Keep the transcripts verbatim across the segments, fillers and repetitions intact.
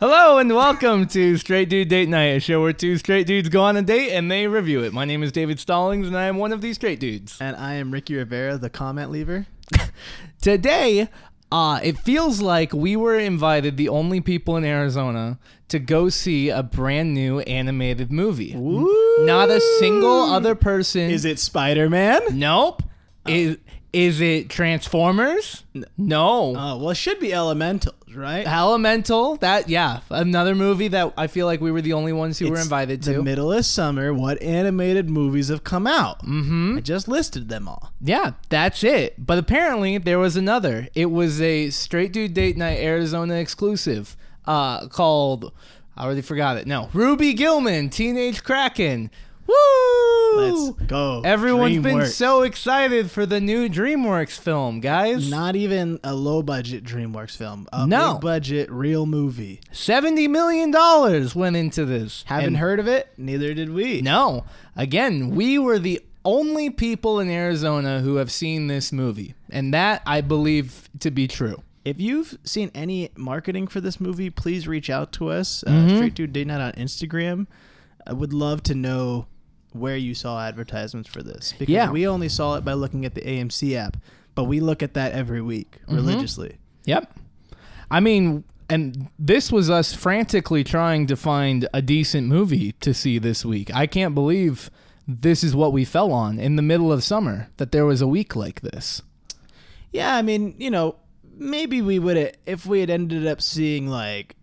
Hello and welcome to Straight Dude Date Night, a show where two straight dudes go on a date and they review it. My name is David Stallings and I am one of these straight dudes. And I am Ricky Rivera, the comment leaver. Today, uh, it feels like we were invited, the only people in Arizona, to go see a brand new animated movie. Ooh. Not a single other person. Is it Spider-Man? Nope. Oh. Is, is it Transformers? No. Uh, well, it should be Elemental. Right, Elemental. That yeah, another movie that I feel like we were the only ones who it's were invited to. The middle of summer. What animated movies have come out? Mm-hmm. I just listed them all. Yeah, that's it. But apparently there was another. It was a Straight Dude Date Night Arizona exclusive uh, called I already forgot it. No, Ruby Gillman Teenage Kraken. Woo! Let's go. Everyone's DreamWorks. Been so excited for the new DreamWorks film, guys. Not even a low-budget DreamWorks film. A no. big-budget, real movie. seventy million dollars went into this. Haven't and heard of it? Neither did we. No. Again, we were the only people in Arizona who have seen this movie, and that I believe to be true. If you've seen any marketing for this movie, please reach out to us. Uh, mm-hmm. Straight Dude Date Night on Instagram. I would love to know where you saw advertisements for this, because yeah. we only saw it by looking at the A M C app, but we look at that every week mm-hmm. religiously. Yep. I mean, and this was us frantically trying to find a decent movie to see this week. I can't believe this is what we fell on in the middle of summer, that there was a week like this. Yeah. I mean, you know, maybe we would have, if we had ended up seeing like,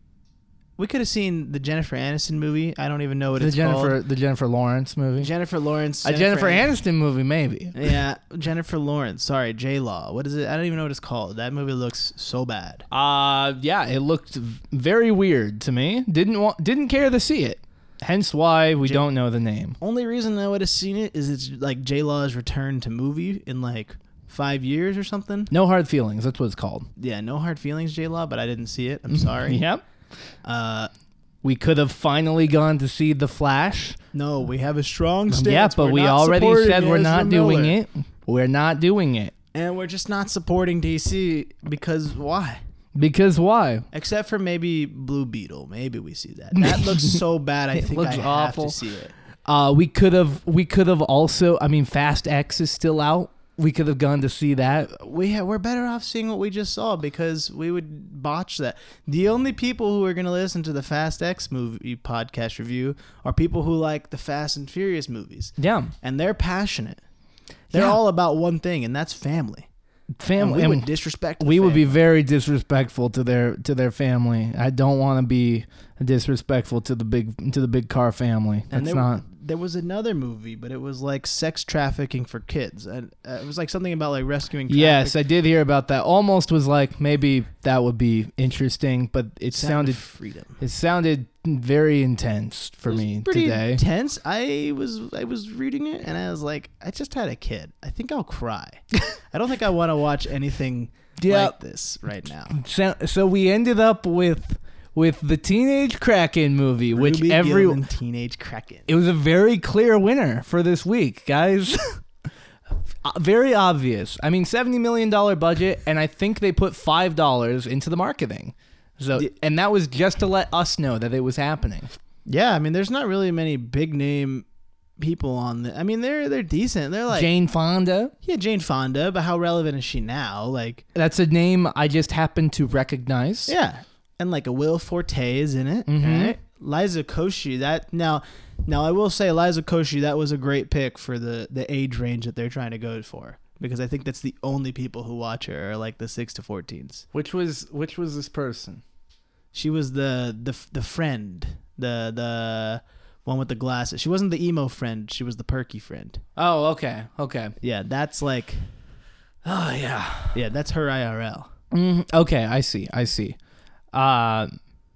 we could have seen the Jennifer Aniston movie. I don't even know what the it's Jennifer, called. The Jennifer Lawrence movie. Jennifer Lawrence. Jennifer a Jennifer Aniston. Aniston movie, maybe. Yeah, Jennifer Lawrence. Sorry, J-Law. What is it? I don't even know what it's called. That movie looks so bad. Uh, yeah, it looked very weird to me. Didn't want, didn't care to see it. Hence why we J- don't know the name. Only reason I would have seen it is it's like J-Law's return to movie in like five years or something. No Hard Feelings. That's what it's called. Yeah, No Hard Feelings, J-Law, but I didn't see it. I'm sorry. Yep. Uh, we could have finally gone to see The Flash. No, we have a strong stance. Yeah, but we're we already said we're not doing Miller. it. We're not doing it. And we're just not supporting D C because why? Because why? Except for maybe Blue Beetle. Maybe we see that. That looks so bad. I it think looks I awful. have to see it. Uh, we could have. We could have also. I mean, Fast X is still out. We could have gone to see that. We ha- we're better off seeing what we just saw because we would botch that. The only people who are going to listen to the Fast X movie podcast review are people who like the Fast and Furious movies. Yeah. And they're passionate. They're yeah. all about one thing, and that's family. Family. And we would disrespect We family. would be very disrespectful to their to their family. I don't want to be disrespectful to the big to the big car family. That's and they, not... There was another movie, but it was like sex trafficking for kids. And uh, it was like something about like rescuing. Traffic. Yes, I did hear about that. Almost was like maybe that would be interesting, but it sound sounded freedom. It sounded very intense for it was me pretty today. Intense. I was I was reading it and I was like, I just had a kid. I think I'll cry. I don't think I want to watch anything yeah. like this right now. So, so we ended up with. With the Teenage Kraken movie, Ruby which everyone Teenage Kraken, it was a very clear winner for this week, guys. Very obvious. I mean, seventy million dollars budget, and I think they put five dollars into the marketing. So, yeah. and that was just to let us know that it was happening. Yeah, I mean, there's not really many big name people on the. I mean, they're they're decent. They're like Jane Fonda. Yeah, Jane Fonda, but how relevant is she now? Like that's a name I just happen to recognize. Yeah. And like a Will Forte is in it, mm-hmm. right? Liza Koshy. That now, now I will say Liza Koshy. That was a great pick for the, the age range that they're trying to go for, because I think that's the only people who watch her are like the six to fourteens. Which was which was this person? She was the the the friend, the the one with the glasses. She wasn't the emo friend. She was the perky friend. Oh, okay, okay. Yeah, that's like, oh yeah, yeah. That's her I R L. Mm, okay, I see, I see. Uh,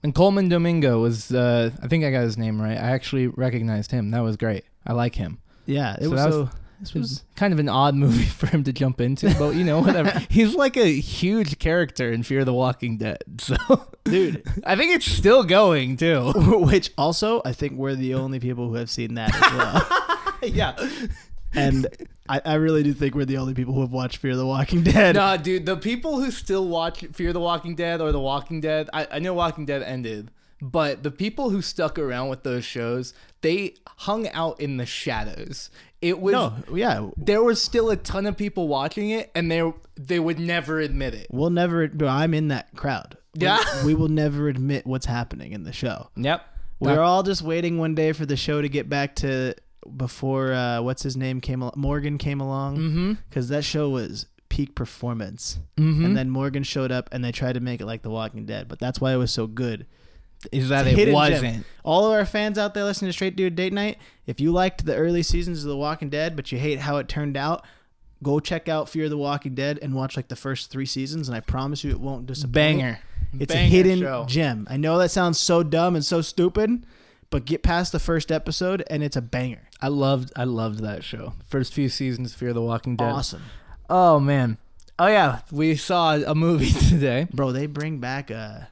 and Coleman Domingo was, uh, I think I got his name right. I actually recognized him. That was great. I like him. Yeah. It so was, so, this was, was kind of an odd movie for him to jump into, but you know, whatever. He's like a huge character in Fear the Walking Dead. So dude, I think it's still going too, which also I think we're the only people who have seen that as well. Yeah. And I, I really do think we're the only people who have watched Fear the Walking Dead. Nah, dude, the people who still watch Fear the Walking Dead or The Walking Dead, I, I know Walking Dead ended, But the people who stuck around with those shows, they hung out in the shadows. It was no, yeah. There was still a ton of people watching it, and they they would never admit it. We'll never. I'm in that crowd. Yeah, we, we will never admit what's happening in the show. Yep, we're no. all just waiting one day for the show to get back to before uh, what's his name came al- Morgan came along, because mm-hmm. that show was peak performance, mm-hmm. and then Morgan showed up, and they tried to make it like The Walking Dead, but that's why it was so good. Is that it wasn't gem. All of our fans out there listening to Straight Dude Date Night, if you liked the early seasons of The Walking Dead but you hate how it turned out, go check out Fear the Walking Dead and watch like the first three seasons, and I promise you it won't disappoint. Banger. It's Banger a hidden show. Gem. I know that sounds so dumb and so stupid, but get past the first episode and it's a banger. I loved I loved that show. First few seasons, Fear the Walking Dead. Awesome. Oh man. Oh yeah, we saw a movie today. Bro, they bring back a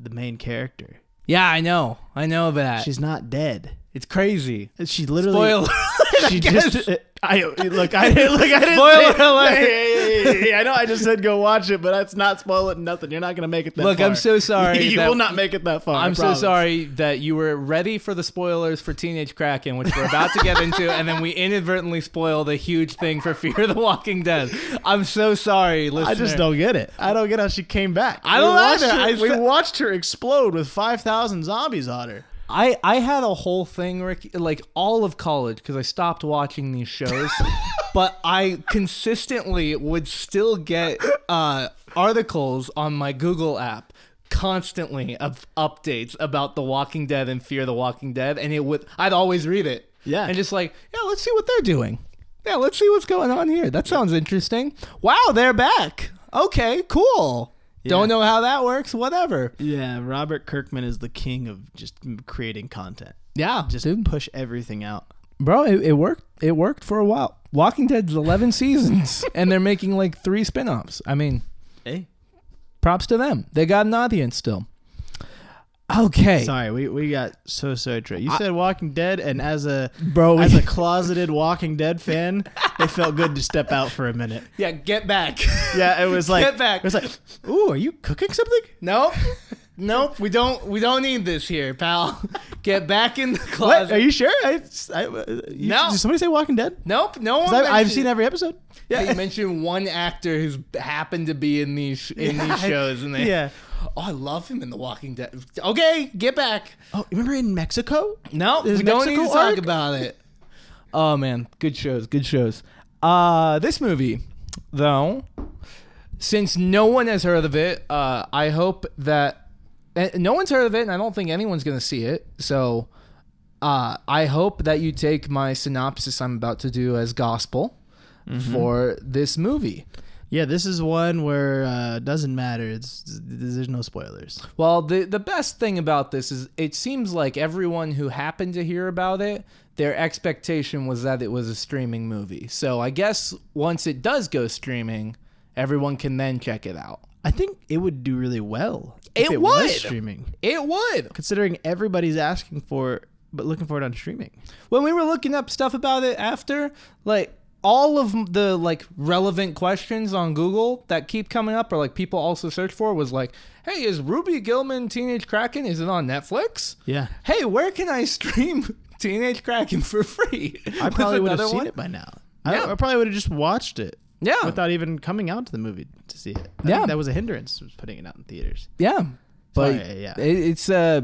the main character. Yeah, I know. I know that. She's not dead. It's crazy. She literally. Spoiler alert, she I just. Guess. I look. I didn't look. I didn't. Spoiler say, alert. Hey, hey, hey, I know. I just said go watch it, but that's not spoiling nothing. You're not gonna make it that look, far. Look, I'm so sorry. you that, will not make it that far. I'm so sorry that you were ready for the spoilers for Teenage Kraken, which we're about to get into, and then we inadvertently spoil the huge thing for Fear the Walking Dead. I'm so sorry, listener. I just don't get it. I don't get how she came back. I don't watch it. We watched her explode with five thousand zombies on her. I, I had a whole thing, Rick, like all of college, because I stopped watching these shows, but I consistently would still get uh, articles on my Google app constantly of updates about The Walking Dead and Fear the Walking Dead, and it would I'd always read it, yeah, and just like, yeah, let's see what they're doing, yeah, let's see what's going on here. That sounds interesting. Wow, they're back. Okay, cool. Yeah. Don't know how that works, whatever. Yeah, Robert Kirkman is the king of just creating content. Yeah. Just dude. Push everything out. Bro, it, it worked It worked for a while. Walking Dead's eleven seasons, and they're making like three spinoffs. I mean, hey, props to them. They got an audience still. Okay. Sorry, we, we got so sidetracked. You I, said Walking Dead, and as a bro, as a closeted Walking Dead fan, it felt good to step out for a minute. Yeah, get back. Yeah, it was like get back. It was like, ooh, are you cooking something? Nope. Nope. We don't we don't need this here, pal. Get back in the closet. What? Are you sure? I, I you, no. Did somebody say Walking Dead? Nope. No one. I, I've seen every episode. Yeah. You mentioned one actor who's happened to be in these in yeah. these shows, and they yeah. Oh, I love him in The Walking Dead. Okay, get back. Oh, remember in Mexico? No, There's we don't Mexico need to arc? Talk about it. Oh, man. Good shows. Good shows. Uh, this movie, though, since no one has heard of it, uh, I hope that... Uh, no one's heard of it, and I don't think anyone's going to see it. So uh, I hope that you take my synopsis I'm about to do as gospel mm-hmm. for this movie. Yeah, this is one where uh, doesn't matter. It's, there's no spoilers. Well, the the best thing about this is it seems like everyone who happened to hear about it, their expectation was that it was a streaming movie. So I guess once it does go streaming, everyone can then check it out. I think it would do really well. It, it would. Was streaming. It would. Considering everybody's asking for it, but looking for it on streaming. When we were looking up stuff about it after, like... all of the like relevant questions on Google that keep coming up, or like people also search for, was like, "Hey, is Ruby Gillman Teenage Kraken? Is it on Netflix? Yeah. Hey, where can I stream Teenage Kraken for free?" I probably would have seen one. It by now. Yeah. I, I probably would have just watched it. Yeah. Without even coming out to the movie to see it. I yeah. think that was a hindrance, was putting it out in theaters. Yeah. But Sorry, yeah, it, it's uh,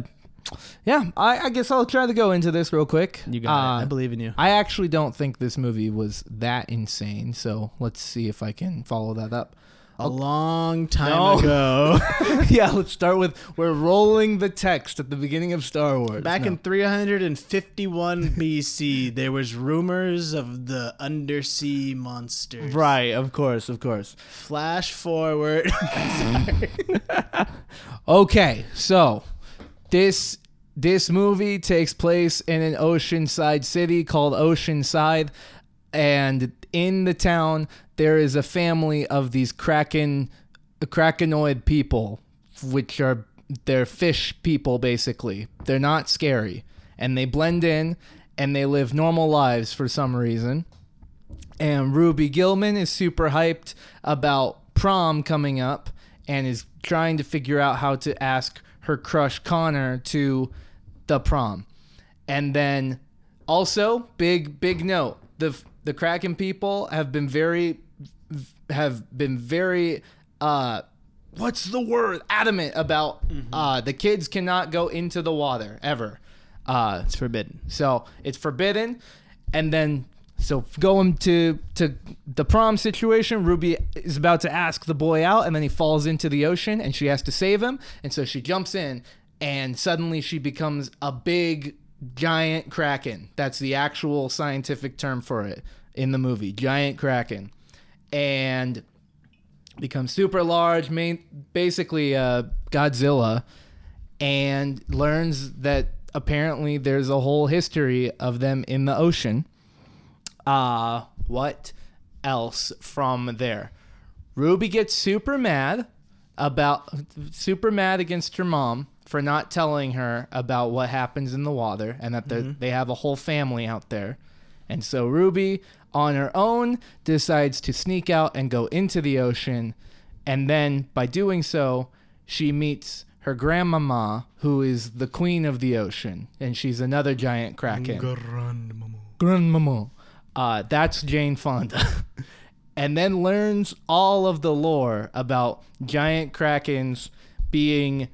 yeah. I, I guess I'll try to go into this real quick. You got uh, it. I believe in you. I actually don't think this movie was that insane, so let's see if I can follow that up. A I'll... long time no. ago. Yeah, let's start with we're rolling the text at the beginning of Star Wars. Back no. in three hundred fifty-one B C, there was rumors of the undersea monsters. Right, of course, of course. Flash forward. Okay, so... This this movie takes place in an oceanside city called Oceanside, and in the town there is a family of these kraken, krakenoid people, which are they're fish people basically. They're not scary, and they blend in, and they live normal lives for some reason. And Ruby Gillman is super hyped about prom coming up, and is trying to figure out how to ask her crush Connor to the prom. And then also, big big note, the the Kraken people have been very have been very uh what's the word adamant about mm-hmm. uh the kids cannot go into the water ever. Uh it's forbidden. So it's forbidden. And then so going to to the prom situation, Ruby is about to ask the boy out, and then he falls into the ocean, and she has to save him. And so she jumps in, and suddenly she becomes a big, giant kraken. That's the actual scientific term for it in the movie, giant kraken. And becomes super large, main, basically uh, Godzilla, and learns that apparently there's a whole history of them in the ocean. Uh, what else from there? Ruby gets super mad about super mad against her mom for not telling her about what happens in the water and that mm-hmm. they have a whole family out there. And so Ruby, on her own, decides to sneak out and go into the ocean. And then by doing so, she meets her grandmama, who is the queen of the ocean. And she's another giant kraken. Grandmama. Grandmama. Uh, that's Jane Fonda, and then learns all of the lore about giant krakens being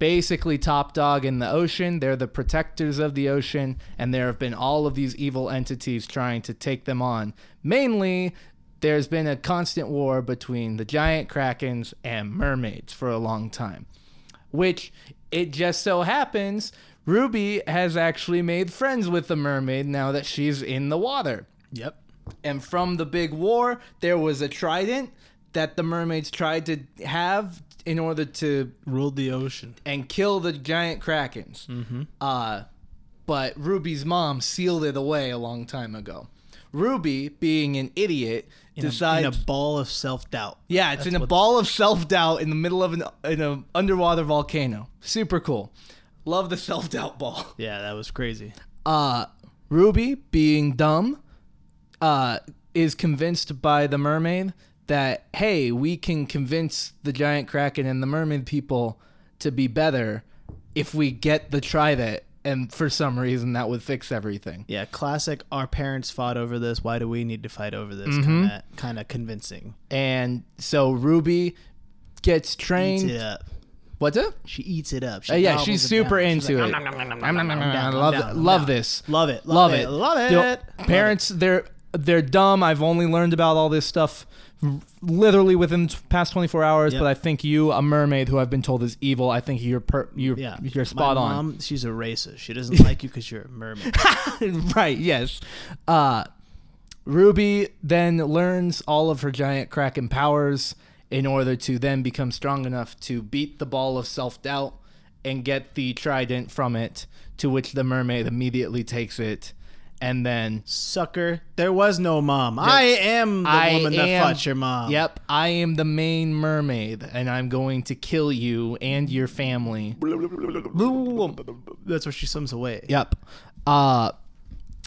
basically top dog in the ocean. They're the protectors of the ocean, and there have been all of these evil entities trying to take them on. Mainly, there's been a constant war between the giant krakens and mermaids for a long time, which it just so happens Ruby has actually made friends with the mermaid now that she's in the water. Yep. And from the big war, there was a trident that the mermaids tried to have in order to rule the ocean and kill the giant krakens. Mm-hmm. Uh, but Ruby's mom sealed it away a long time ago. Ruby, being an idiot, in decides... A, in a ball of self-doubt. Yeah, it's That's in a ball of self-doubt in the middle of an in an underwater volcano. Super cool. Love the self-doubt ball. Yeah, that was crazy. Uh, Ruby, being dumb... Uh, is convinced by the mermaid that, hey, we can convince the giant kraken and the mermaid people to be better if we get the trident, and for some reason that would fix everything. Yeah, classic, our parents fought over this, why do we need to fight over this mm-hmm. kind of kind of convincing. And so Ruby gets trained. Eats it up. What's up? She eats it up. She uh, yeah, she's super into it. Love this. Love it. Love it. Love it. Parents, they're... They're dumb. I've only learned about all this stuff literally within the past twenty-four hours, yep. But I think you, a mermaid who I've been told is evil, I think you're per, you're, yeah. you're spot My mom, on. She's a racist. She doesn't like you because you're a mermaid. Right, yes. Uh, Ruby then learns all of her giant kraken powers in order to then become strong enough to beat the ball of self-doubt and get the trident from it, to which the mermaid immediately takes it. And then... Sucker. There was no mom. Yep. I am the I woman am, that fought your mom. Yep. I am the main mermaid, and I'm going to kill you and your family. That's what she swims away. Yep. Uh,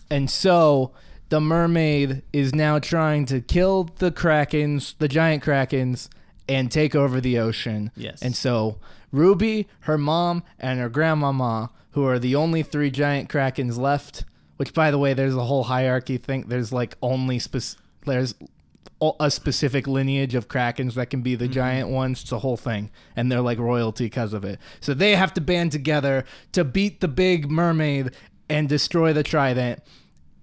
and so the mermaid is now trying to kill the krakens, the giant krakens, and take over the ocean. Yes. And so Ruby, her mom, and her grandmama, who are the only three giant krakens left... Which, by the way, there's a whole hierarchy thing. There's like only spec- there's a specific lineage of krakens that can be the mm-hmm. giant ones. It's a whole thing, and they're like royalty because of it. So they have to band together to beat the big mermaid and destroy the trident,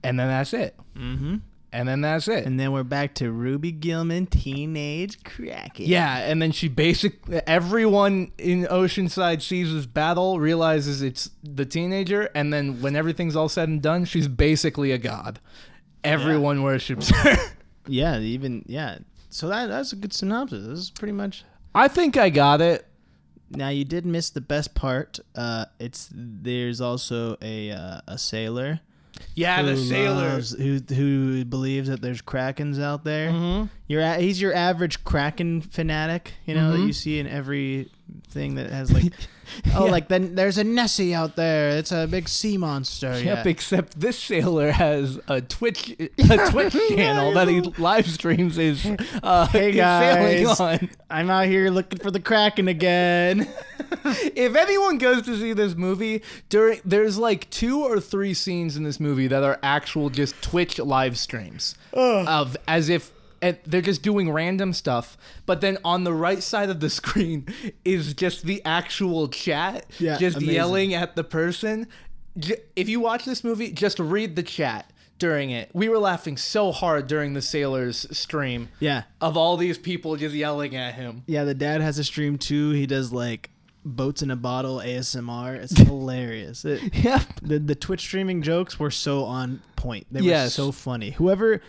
and then that's it. Mm-hmm. And then that's it. And then we're back to Ruby Gillman Teenage Kraken. Yeah, and then she basically... Everyone in Oceanside sees this battle, realizes it's the teenager, and then when everything's all said and done, she's basically a god. Everyone yeah. worships her. Yeah, even... Yeah. So that that's a good synopsis. This is pretty much... I think I got it. Now, you did miss the best part. Uh, it's There's also a uh, a sailor... Yeah, the sailor loves, who who believes that there's krakens out there. Mm-hmm. You're a, he's your average kraken fanatic, you know, mm-hmm. that you see in every thing that has like, oh, yeah. like then there's a Nessie out there. It's a big sea monster. Yep, yeah. Except this sailor has a Twitch a Twitch channel that he live streams his uh, hey guys, sailing on. I'm out here looking for the Kraken again. If anyone goes to see this movie, during there's like two or three scenes in this movie that are actual just Twitch live streams Ugh. of as if. And they're just doing random stuff, but then on the right side of the screen is just the actual chat, yeah, just amazing. Yelling at the person. If you watch this movie, just read the chat during it. We were laughing so hard during the sailor's stream. Yeah, of all these people just yelling at him. Yeah, the dad has a stream too. He does like boats in a bottle A S M R. It's hilarious. It, yep. The the Twitch streaming jokes were so on point. They yes. were so funny. Whoever.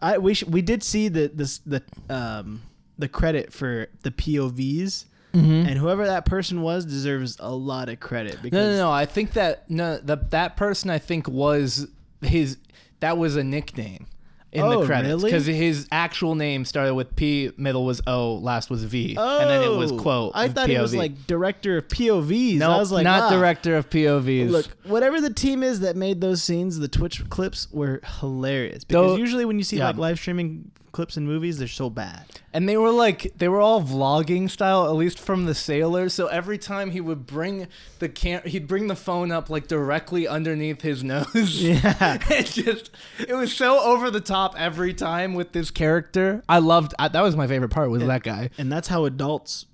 I we sh- we did see the this the um the credit for the P O Vs, mm-hmm. and whoever that person was deserves a lot of credit. Because no, no, no. I think that no the, that person I think was his that was a nickname in oh, the credits because really? his actual name started with P, middle was O, last was V, oh, and then it was quote. I thought P O V. It was like director of P O Vs. No, nope, I was like not ah, director of P O Vs. Look, whatever the team is that made those scenes, the Twitch clips were hilarious because Though, usually when you see yeah. like live streaming clips in movies, they're so bad. And they were like they were all vlogging style, at least from the sailor. So every time he would bring the cam, he'd bring the phone up like directly underneath his nose. Yeah, it just it was so over the top every time with this character. I loved I, that was my favorite part was and, that guy. And that's how adults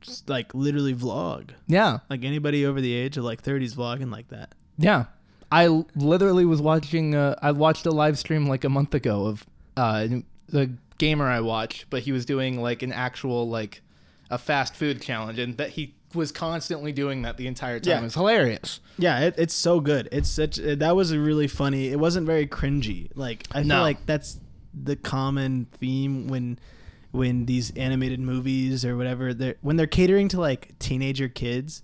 just, like literally vlog. Yeah, like anybody over the age of like thirties vlogging like that. Yeah, I literally was watching. Uh, I watched a live stream like a month ago of. Uh, the gamer I watch, but he was doing like an actual like a fast food challenge, and that he was constantly doing that the entire time. Yeah. It was hilarious. Yeah, it, it's so good. It's such it, that was a really funny. It wasn't very cringy. Like I no. feel like that's the common theme when when these animated movies or whatever they're when they're catering to like teenager kids,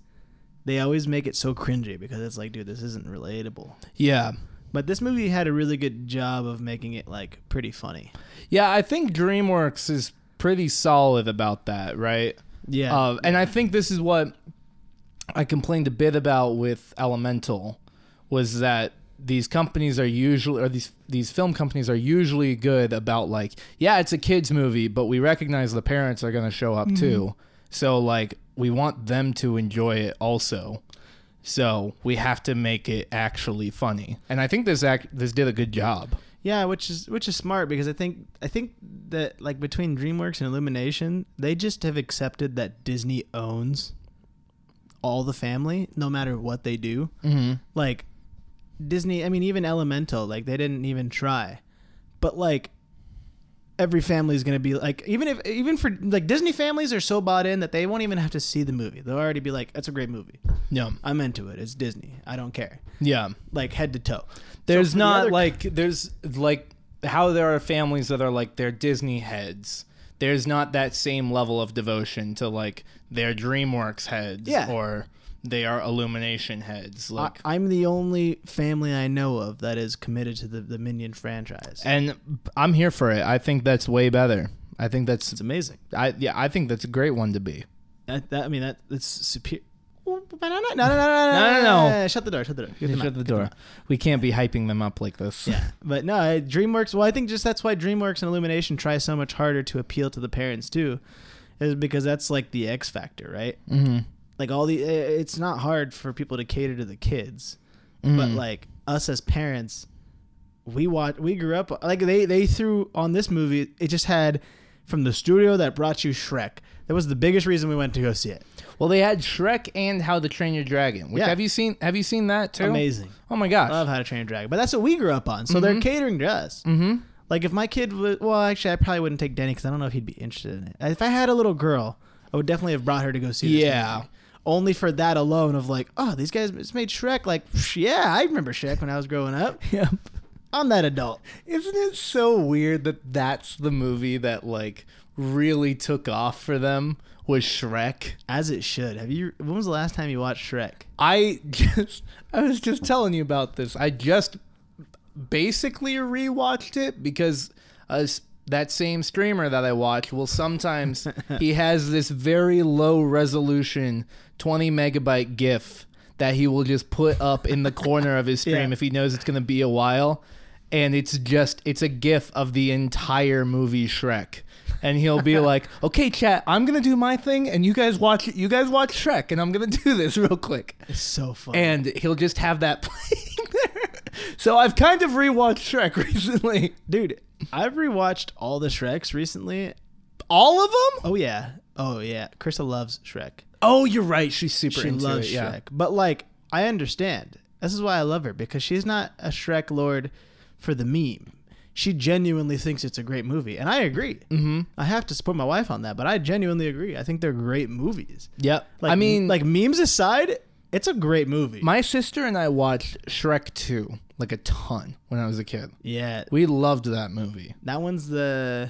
they always make it so cringy because it's like, dude, this isn't relatable. Yeah. But this movie had a really good job of making it, like, pretty funny. Yeah, I think DreamWorks is pretty solid about that, right? Yeah. Uh, and I think this is what I complained a bit about with Elemental, was that these companies are usually, or these these film companies are usually good about, like, yeah, it's a kid's movie, but we recognize the parents are going to show up, mm-hmm. too. So, like, we want them to enjoy it also. So we have to make it actually funny, and I think this act this did a good job. Yeah, which is which is smart because I think I think that like between DreamWorks and Illumination, they just have accepted that Disney owns all the family, no matter what they do. Mm-hmm. Like Disney, I mean, even Elemental, like they didn't even try, but like. Every family is going to be like, even if, even for like Disney families are so bought in that they won't even have to see the movie. They'll already be like, that's a great movie. Yeah. I'm into it. It's Disney. I don't care. Yeah. Like head to toe. There's so not the other- like, there's like how there are families that are like, they're Disney heads. There's not that same level of devotion to like their DreamWorks heads yeah. or they are Illumination heads. Like I, I'm the only family I know of that is committed to the, the Minion franchise, and I'm here for it. I think that's way better. I think that's it's amazing. I yeah, I think that's a great one to be. That, that I mean that that's superior. No no no no no no no no! Shut the door! Shut the door! Yeah, shut out, the door! We can't be hyping them up like this. Yeah, but no, DreamWorks. Well, I think just that's why DreamWorks and Illumination try so much harder to appeal to the parents too, is because that's like the X factor, right? Mm-hmm. Like all the, it's not hard for people to cater to the kids, mm. but like us as parents, we watch, we grew up like they, they threw on this movie. It just had from the studio that brought you Shrek. That was the biggest reason we went to go see it. Well, they had Shrek and How to Train Your Dragon. Which yeah. have you seen? Have you seen that too? Amazing. Oh my gosh, I love How to Train Your Dragon. But that's what we grew up on. So mm-hmm. they're catering to us. Mm-hmm. Like if my kid was, well, actually, I probably wouldn't take Danny because I don't know if he'd be interested in it. If I had a little girl, I would definitely have brought her to go see. This yeah. movie. Only for that alone of like, oh, these guys just made Shrek. Like, yeah, I remember Shrek when I was growing up. Yeah. I'm that adult. Isn't it so weird that that's the movie that like really took off for them was Shrek? As it should. Have you? When was the last time you watched Shrek? I just, I was just telling you about this. I just basically rewatched it because uh, that same streamer that I watch will sometimes, he has this very low resolution twenty megabyte GIF that he will just put up in the corner of his stream yeah. if he knows it's going to be a while. And it's just, it's a GIF of the entire movie Shrek. And he'll be like, okay, chat, I'm going to do my thing and you guys watch you guys watch Shrek and I'm going to do this real quick. It's so fun. And he'll just have that playing there. So I've kind of rewatched Shrek recently. Dude, I've rewatched all the Shreks recently. All of them? Oh, yeah. Oh, yeah. Krista loves Shrek. Oh, you're right. She's super she into loves it. She loves Shrek. Yeah. But, like, I understand. This is why I love her, because she's not a Shrek lord for the meme. She genuinely thinks it's a great movie, and I agree. Mm-hmm. I have to support my wife on that, but I genuinely agree. I think they're great movies. Yep. Like, I mean, like, memes aside, it's a great movie. My sister and I watched Shrek two like a ton when I was a kid. Yeah, we loved that movie. That one's the,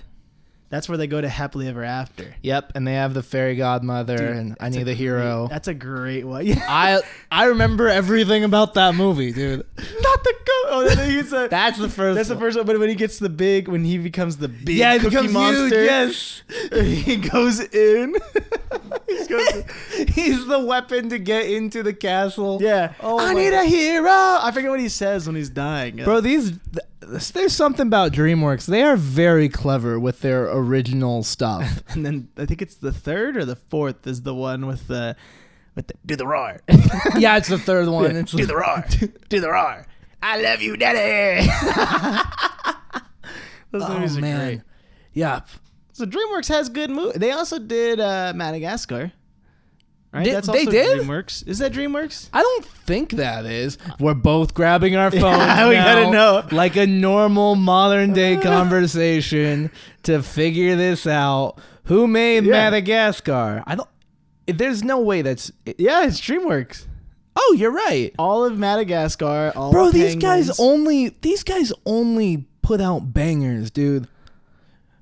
that's where they go to Happily Ever After. Yep, and they have the fairy godmother, dude, and I Need a Hero. That's a great one. Yeah. I I remember everything about that movie, dude. Not the goat. Oh, then he gets a, that's the first. That's one. the first one. But when he gets the big, when he becomes the big, yeah, he becomes monster, huge. Yes, he goes in. he goes in. He's the weapon to get into the castle. Yeah. Oh, I need God. a hero. I forget what he says when he's dying. Bro, yeah. these. Th- There's something about DreamWorks. They are very clever with their original stuff. And then I think it's the third or the fourth is the one with the, with the do the roar. Yeah, it's the third one. It's do the roar. Do the roar. I love you, Daddy. Those oh, movies are man. great. Yeah. So DreamWorks has good movies. They also did uh, Madagascar. Right? Did, That's also they did? DreamWorks. Is that DreamWorks? I don't think that is. We're both grabbing our phones yeah, we now, gotta know. Like a normal modern day conversation to figure this out. Who made yeah. Madagascar? I don't. There's no way that's. It, yeah, it's DreamWorks. Oh, you're right. All of Madagascar. All Bro, of these penguins. guys only. These guys only put out bangers, dude.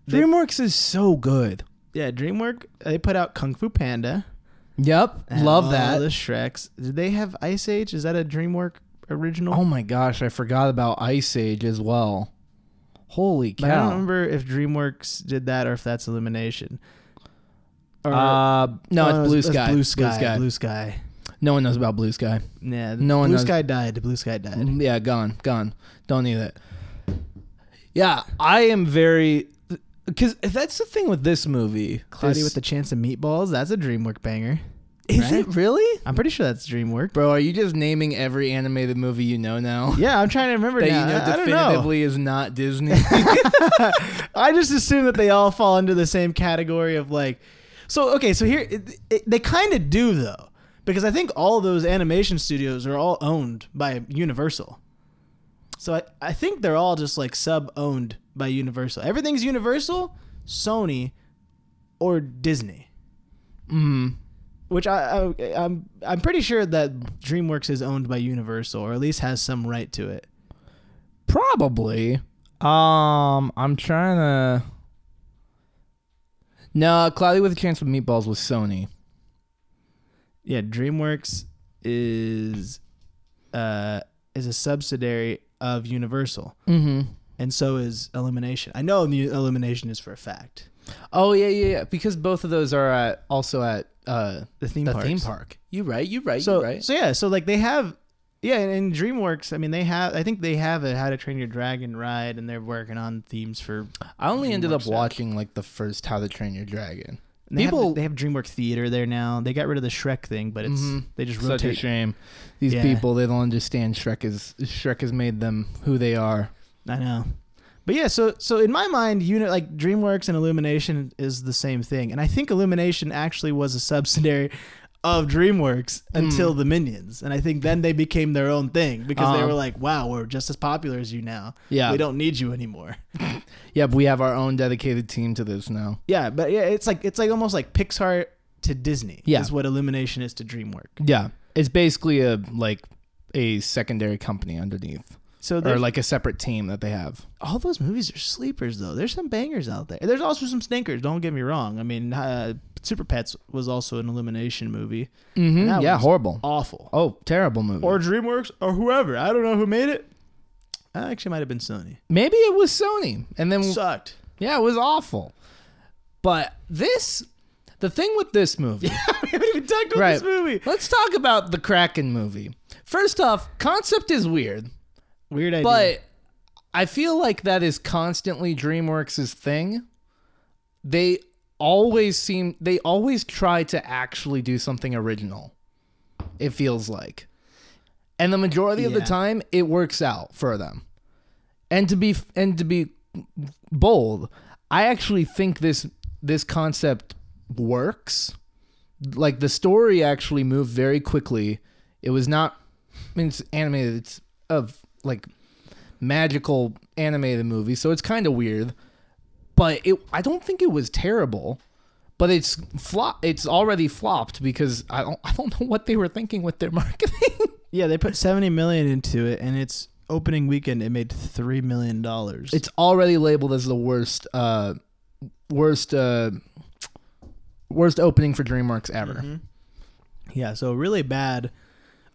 They, DreamWorks is so good. Yeah, DreamWorks. They put out Kung Fu Panda. Yep, and love that. All the Shreks. Did they have Ice Age? Is that a DreamWorks original? Oh my gosh, I forgot about Ice Age as well. Holy cow! But I don't remember if DreamWorks did that or if that's Illumination. Or, uh, no, it's, no Blue, it's, Sky. it's Blue Sky. Blue Sky. Blue Sky. No one knows about Blue Sky. Yeah, no one. Blue knows. Sky died. Blue Sky died. Yeah, gone, gone. Don't need it. Yeah, I am very. Because that's the thing with this movie. Cloudy with a Chance of Meatballs, that's a DreamWorks banger. Is right? it really? I'm pretty sure that's DreamWorks. Bro, are you just naming every animated movie you know now? Yeah, I'm trying to remember that now. That you know I, definitively I don't know. is not Disney. I just assume that they all fall into the same category of like... So, okay, so here... It, it, they kind of do, though. Because I think all those animation studios are all owned by Universal. So I, I think they're all just like sub-owned by Universal. Everything's Universal, Sony, or Disney. Mm-hmm. Which I, I I'm I'm pretty sure that DreamWorks is owned by Universal, or at least has some right to it. Probably. Um, I'm trying to. No, Cloudy with a Chance of Meatballs was Sony. Yeah, DreamWorks is uh is a subsidiary of Universal. Mm-hmm. And so is Illumination. I know the Illumination is for a fact. Oh, yeah, yeah, yeah. Because both of those are at, also at uh, the theme the park. theme park. You right, you right, so, you right. So, yeah, so like they have, yeah, and, and DreamWorks, I mean, they have, I think they have a How to Train Your Dragon ride, and they're working on themes for. I only DreamWorks ended up stuff. watching like the first How to Train Your Dragon. They people, have, they have DreamWorks Theater there now. They got rid of the Shrek thing, but it's mm-hmm. they just rotate. Such a shame. These yeah. people, they don't understand Shrek is Shrek has made them who they are. I know, but yeah. So, so in my mind, you know, like DreamWorks and Illumination is the same thing, and I think Illumination actually was a subsidiary of DreamWorks until mm. the Minions, and I think then they became their own thing because um, they were like, "Wow, we're just as popular as you now. Yeah, we don't need you anymore." Yeah, but we have our own dedicated team to this now. Yeah, but yeah, it's like it's like almost like Pixar to Disney. Yeah. Is what Illumination is to DreamWorks. Yeah, it's basically a like a secondary company underneath. So or like a separate team that they have. All those movies are sleepers, though. There's some bangers out there. There's also some stinkers. Don't get me wrong. I mean, uh, Super Pets was also an Illumination movie. Mm-hmm. Yeah, horrible, awful, oh, terrible movie. Or DreamWorks or whoever. I don't know who made it. Uh, actually, it might have been Sony. Maybe it was Sony, and then sucked. Yeah, it was awful. But this, the thing with this movie. Yeah, we haven't even talked about right. this movie. Let's talk about the Kraken movie. First off, concept is weird. Weird idea. But I feel like that is constantly DreamWorks' thing. They always seem, they always try to actually do something original, it feels like. And the majority yeah. of the time, it works out for them. And to be and to be bold, I actually think this this concept works. Like, the story actually moved very quickly. It was not, I mean, it's animated. It's of like magical animated movie, so it's kind of weird. But it, I don't think it was terrible. But it's flop. It's already flopped because I don't. I don't know what they were thinking with their marketing. Yeah, they put seventy million dollars into it, and its opening weekend it made three million dollars. It's already labeled as the worst, uh, worst, uh, worst opening for DreamWorks ever. Mm-hmm. Yeah, so really bad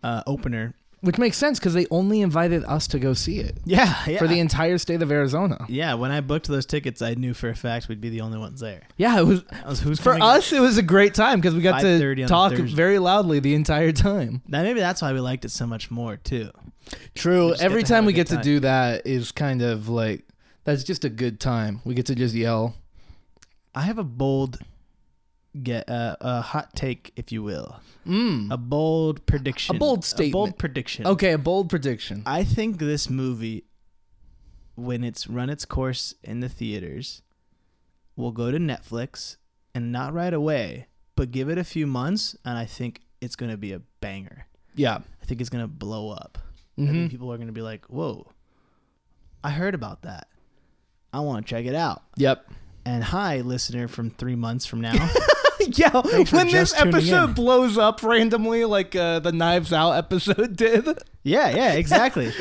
uh, opener, which makes sense because they only invited us to go see it. Yeah, yeah, for the entire state of Arizona. Yeah, when I booked those tickets, I knew for a fact we'd be the only ones there. Yeah, it was, was who's for us. It was a great time because we got to talk very loudly the entire time. Now maybe that's why we liked it so much more too. True. Every time we get to do that is kind of like that's just a good time. We get to just yell. I have a bold get uh, a hot take, if you will. Mm. A bold prediction. A bold statement. A bold prediction. Okay, a bold prediction. I think this movie, when it's run its course in the theaters, will go to Netflix, and not right away, but give it a few months, and I think it's going to be a banger. Yeah. I think it's going to blow up. Mm-hmm. I think people are going to be like, whoa, I heard about that. I want to check it out. Yep. And hi, listener from three months from now. Yeah, when this episode blows up randomly, like uh, the Knives Out episode did. Yeah, yeah, exactly.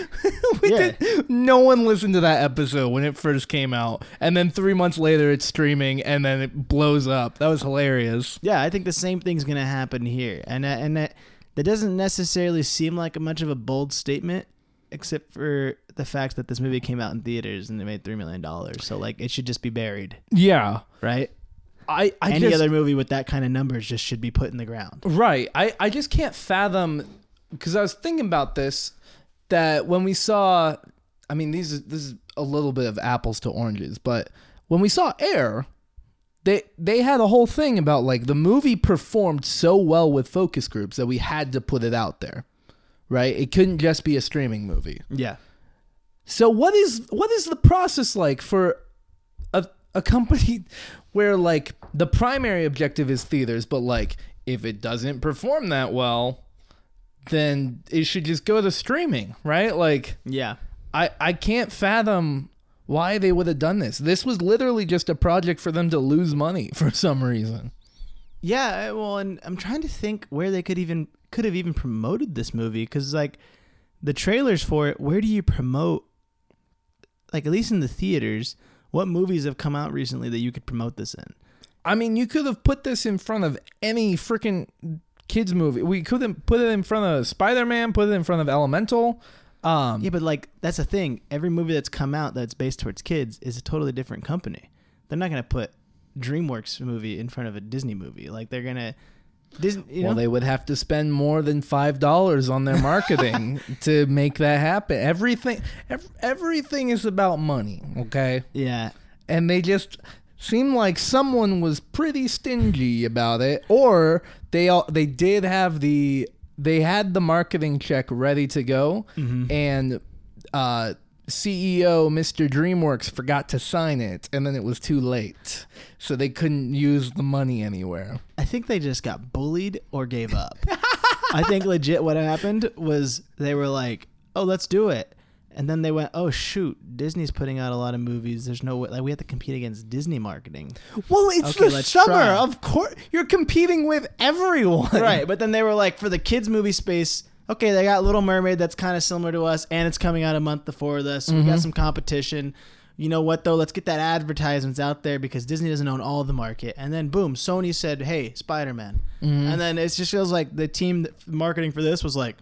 we yeah. Did, no one listened to that episode when it first came out, and then three months later, it's streaming, and then it blows up. That was hilarious. Yeah, I think the same thing's gonna happen here, and uh, and that that doesn't necessarily seem like much of a bold statement, except for the fact that this movie came out in theaters and it made three million dollars. So like, it should just be buried. Yeah. Right. I, I Any just, other movie with that kind of numbers just should be put in the ground. Right. I, I just can't fathom, because I was thinking about this, that when we saw, I mean, these, this is a little bit of apples to oranges, but when we saw Air, they they had a whole thing about, like, the movie performed so well with focus groups that we had to put it out there, right? It couldn't just be a streaming movie. Yeah. So what is what is the process like for a a company where, like, the primary objective is theaters, but, like, if it doesn't perform that well, then it should just go to streaming, right? Like, yeah, I, I can't fathom why they would have done this. This was literally just a project for them to lose money for some reason. Yeah, well, and I'm trying to think where they could even could have even promoted this movie, because, like, the trailers for it, where do you promote, like, at least in the theaters, what movies have come out recently that you could promote this in? I mean, you could have put this in front of any freaking kids movie. We could have put it in front of Spider-Man, put it in front of Elemental. Um, yeah, but, like, that's the thing. Every movie that's come out that's based towards kids is a totally different company. They're not going to put DreamWorks movie in front of a Disney movie. Like, they're going to... Disney, you know? Well, they would have to spend more than five dollars on their marketing to make that happen. Everything ev- everything is about money, okay? Yeah. And they just seem like someone was pretty stingy about it, or they all, they did have the they had the marketing check ready to go, mm-hmm. and uh C E O Mister DreamWorks forgot to sign it, and then it was too late, so they couldn't use the money anywhere. I think they just got bullied or gave up. I think legit what happened was they were like, oh, let's do it, and then they went, oh shoot, Disney's putting out a lot of movies, there's no way, like, we have to compete against Disney marketing. Well, it's okay, the summer try. Of course you're competing with everyone, right? But then they were like, for the kids movie space, okay, they got Little Mermaid that's kind of similar to us, and it's coming out a month before this. So mm-hmm. We got some competition. You know what, though? Let's get that advertisements out there because Disney doesn't own all the market. And then, boom, Sony said, hey, Spider-Man. Mm-hmm. And then it just feels like the team that marketing for this was like,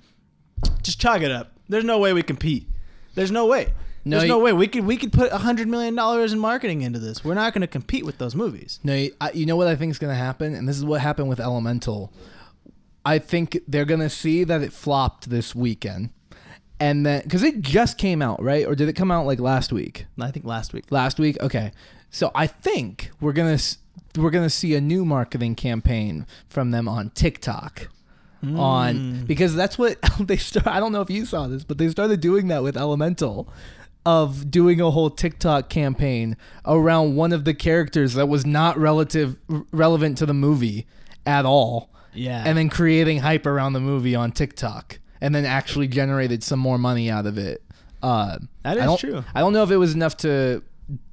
just chug it up. There's no way we compete. There's no way. No, There's you, no way we could we could put one hundred million dollars in marketing into this. We're not going to compete with those movies. No, you, I, you know what I think is going to happen? And this is what happened with Elemental. I think they're going to see that it flopped this weekend. And then, because it just came out, right? Or did it come out like last week? I think last week. Last week? Okay. So I think we're going to we're going to see a new marketing campaign from them on TikTok. Mm. On because that's what they start. I don't know if you saw this, but they started doing that with Elemental, of doing a whole TikTok campaign around one of the characters that was not relative relevant to the movie at all. Yeah. And then creating hype around the movie on TikTok, and then actually generated some more money out of it. Uh, that is I true. I don't know if it was enough to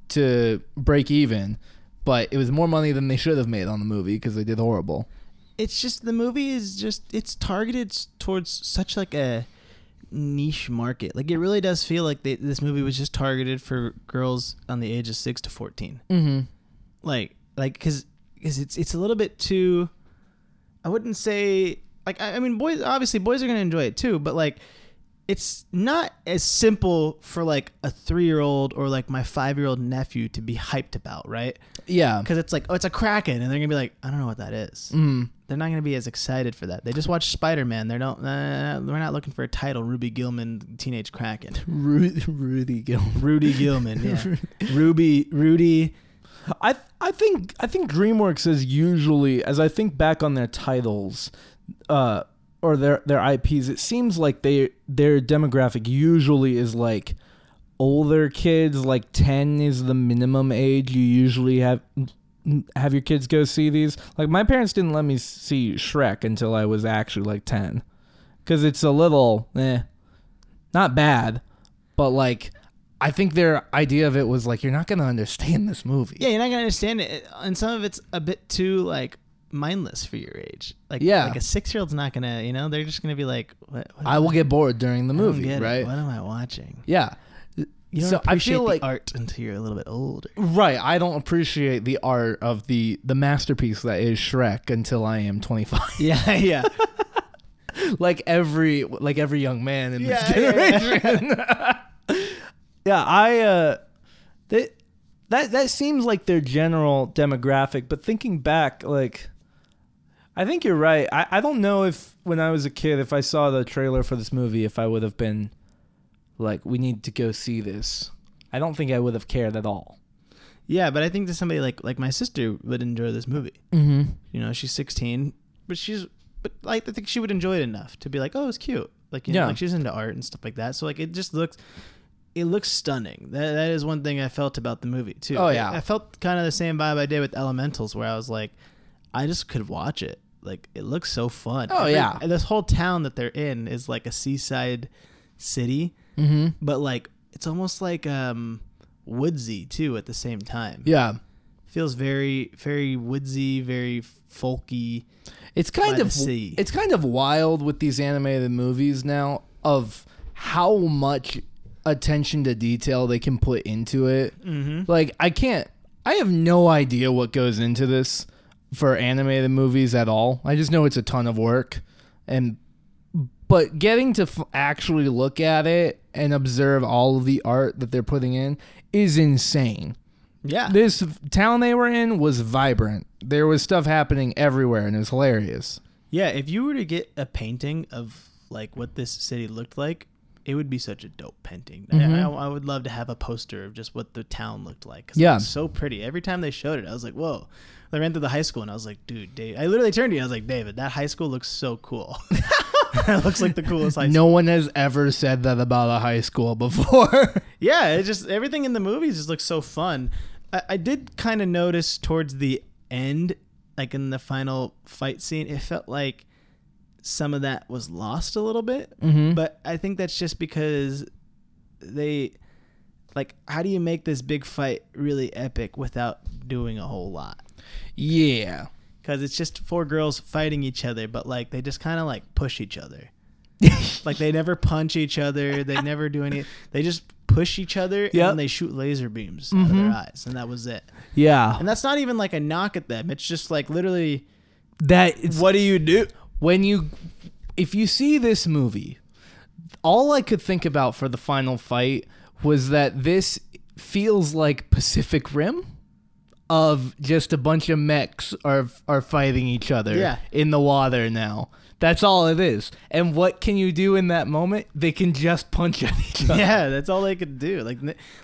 to break even, but it was more money than they should have made on the movie because they did horrible. It's just the movie is just it's targeted towards such like a niche market. Like it really does feel like they, this movie was just targeted for girls on the age of six to fourteen. Mm-hmm. Like like because because it's it's a little bit too. I wouldn't say. Like, I mean, boys, obviously boys are going to enjoy it too, but like, it's not as simple for like a three-year-old or like my five-year-old nephew to be hyped about, right? Yeah. Because it's like, oh, it's a Kraken. And they're going to be like, I don't know what that is. Mm. They're not going to be as excited for that. They just watched Spider-Man. They don't, uh, we're not looking for a title, Ruby Gillman Teenage Kraken. Ru- Rudy Gillman. Rudy Gillman, yeah. Ruby, Rudy. I I think I think DreamWorks is usually, as I think back on their titles, Uh, or their their I Ps, it seems like they their demographic usually is like older kids. Like ten is the minimum age you usually have have your kids go see these. Like my parents didn't let me see Shrek until I was actually like ten, because it's a little eh, not bad, but like I think their idea of it was like you're not gonna understand this movie. Yeah, you're not gonna understand it, and some of it's a bit too like. mindless for your age. Like yeah. like a six-year-old's not gonna, you know, they're just gonna be like, what, what I will I, get bored during the movie, right? It. What am I watching? Yeah. You don't so appreciate I feel the like, art until you're a little bit older. Right. I don't appreciate the art of the the masterpiece that is Shrek until I am twenty-five. Yeah, yeah. like every like every young man in yeah, this generation. Yeah, yeah. yeah I uh they, that that seems like their general demographic, but thinking back, like I think you're right. I, I don't know if when I was a kid, if I saw the trailer for this movie, if I would have been like, we need to go see this. I don't think I would have cared at all. Yeah, but I think that somebody like like my sister would enjoy this movie. Mm-hmm. You know, she's sixteen, but she's but like I think she would enjoy it enough to be like, oh, it's cute. Like you yeah. know, like she's into art and stuff like that. So like it just looks. It looks stunning. That That is one thing I felt about the movie, too. Oh, yeah. I, I felt kind of the same vibe I did with Elementals, where I was like, I just could watch it. Like, it looks so fun. Oh, Every, yeah. This whole town that they're in is like a seaside city. Mm-hmm. But, like, it's almost like um, woodsy, too, at the same time. Yeah. Feels very, very woodsy, very folky. It's kind of It's kind of wild with these animated movies now of how much attention to detail they can put into it. Mm-hmm. Like I can't I have no idea what goes into this for animated movies at all. I just know it's a ton of work, and but getting to f- actually look at it and observe all of the art that they're putting in is insane. Yeah. This town they were in was vibrant. There was stuff happening everywhere, and it was hilarious. Yeah, if you were to get a painting of like what this city looked like, it would be such a dope painting. Mm-hmm. I, I would love to have a poster of just what the town looked like. Cause yeah. it was so pretty. Every time they showed it, I was like, whoa. I ran through the high school and I was like, dude, Dave. I literally turned to you. I was like, David, that high school looks so cool. It looks like the coolest high school. No one has ever said that about a high school before. Yeah. It just, everything in the movies just looks so fun. I, I did kind of notice towards the end, like in the final fight scene, it felt like some of that was lost a little bit, mm-hmm. but I think that's just because they, like, how do you make this big fight really epic without doing a whole lot? Yeah. Because it's just four girls fighting each other, but, like, they just kind of, like, push each other. Like, they never punch each other. They never do any. They just push each other, yep. and they shoot laser beams mm-hmm. out of their eyes, and that was it. Yeah. And that's not even, like, a knock at them. It's just, like, literally, that. What do you do? When you, if you see this movie, all I could think about for the final fight was that this feels like Pacific Rim, of just a bunch of mechs are are fighting each other yeah. in the water now. That's all it is. And what can you do in that moment? They can just punch at each other. Yeah, that's all they could do. Like,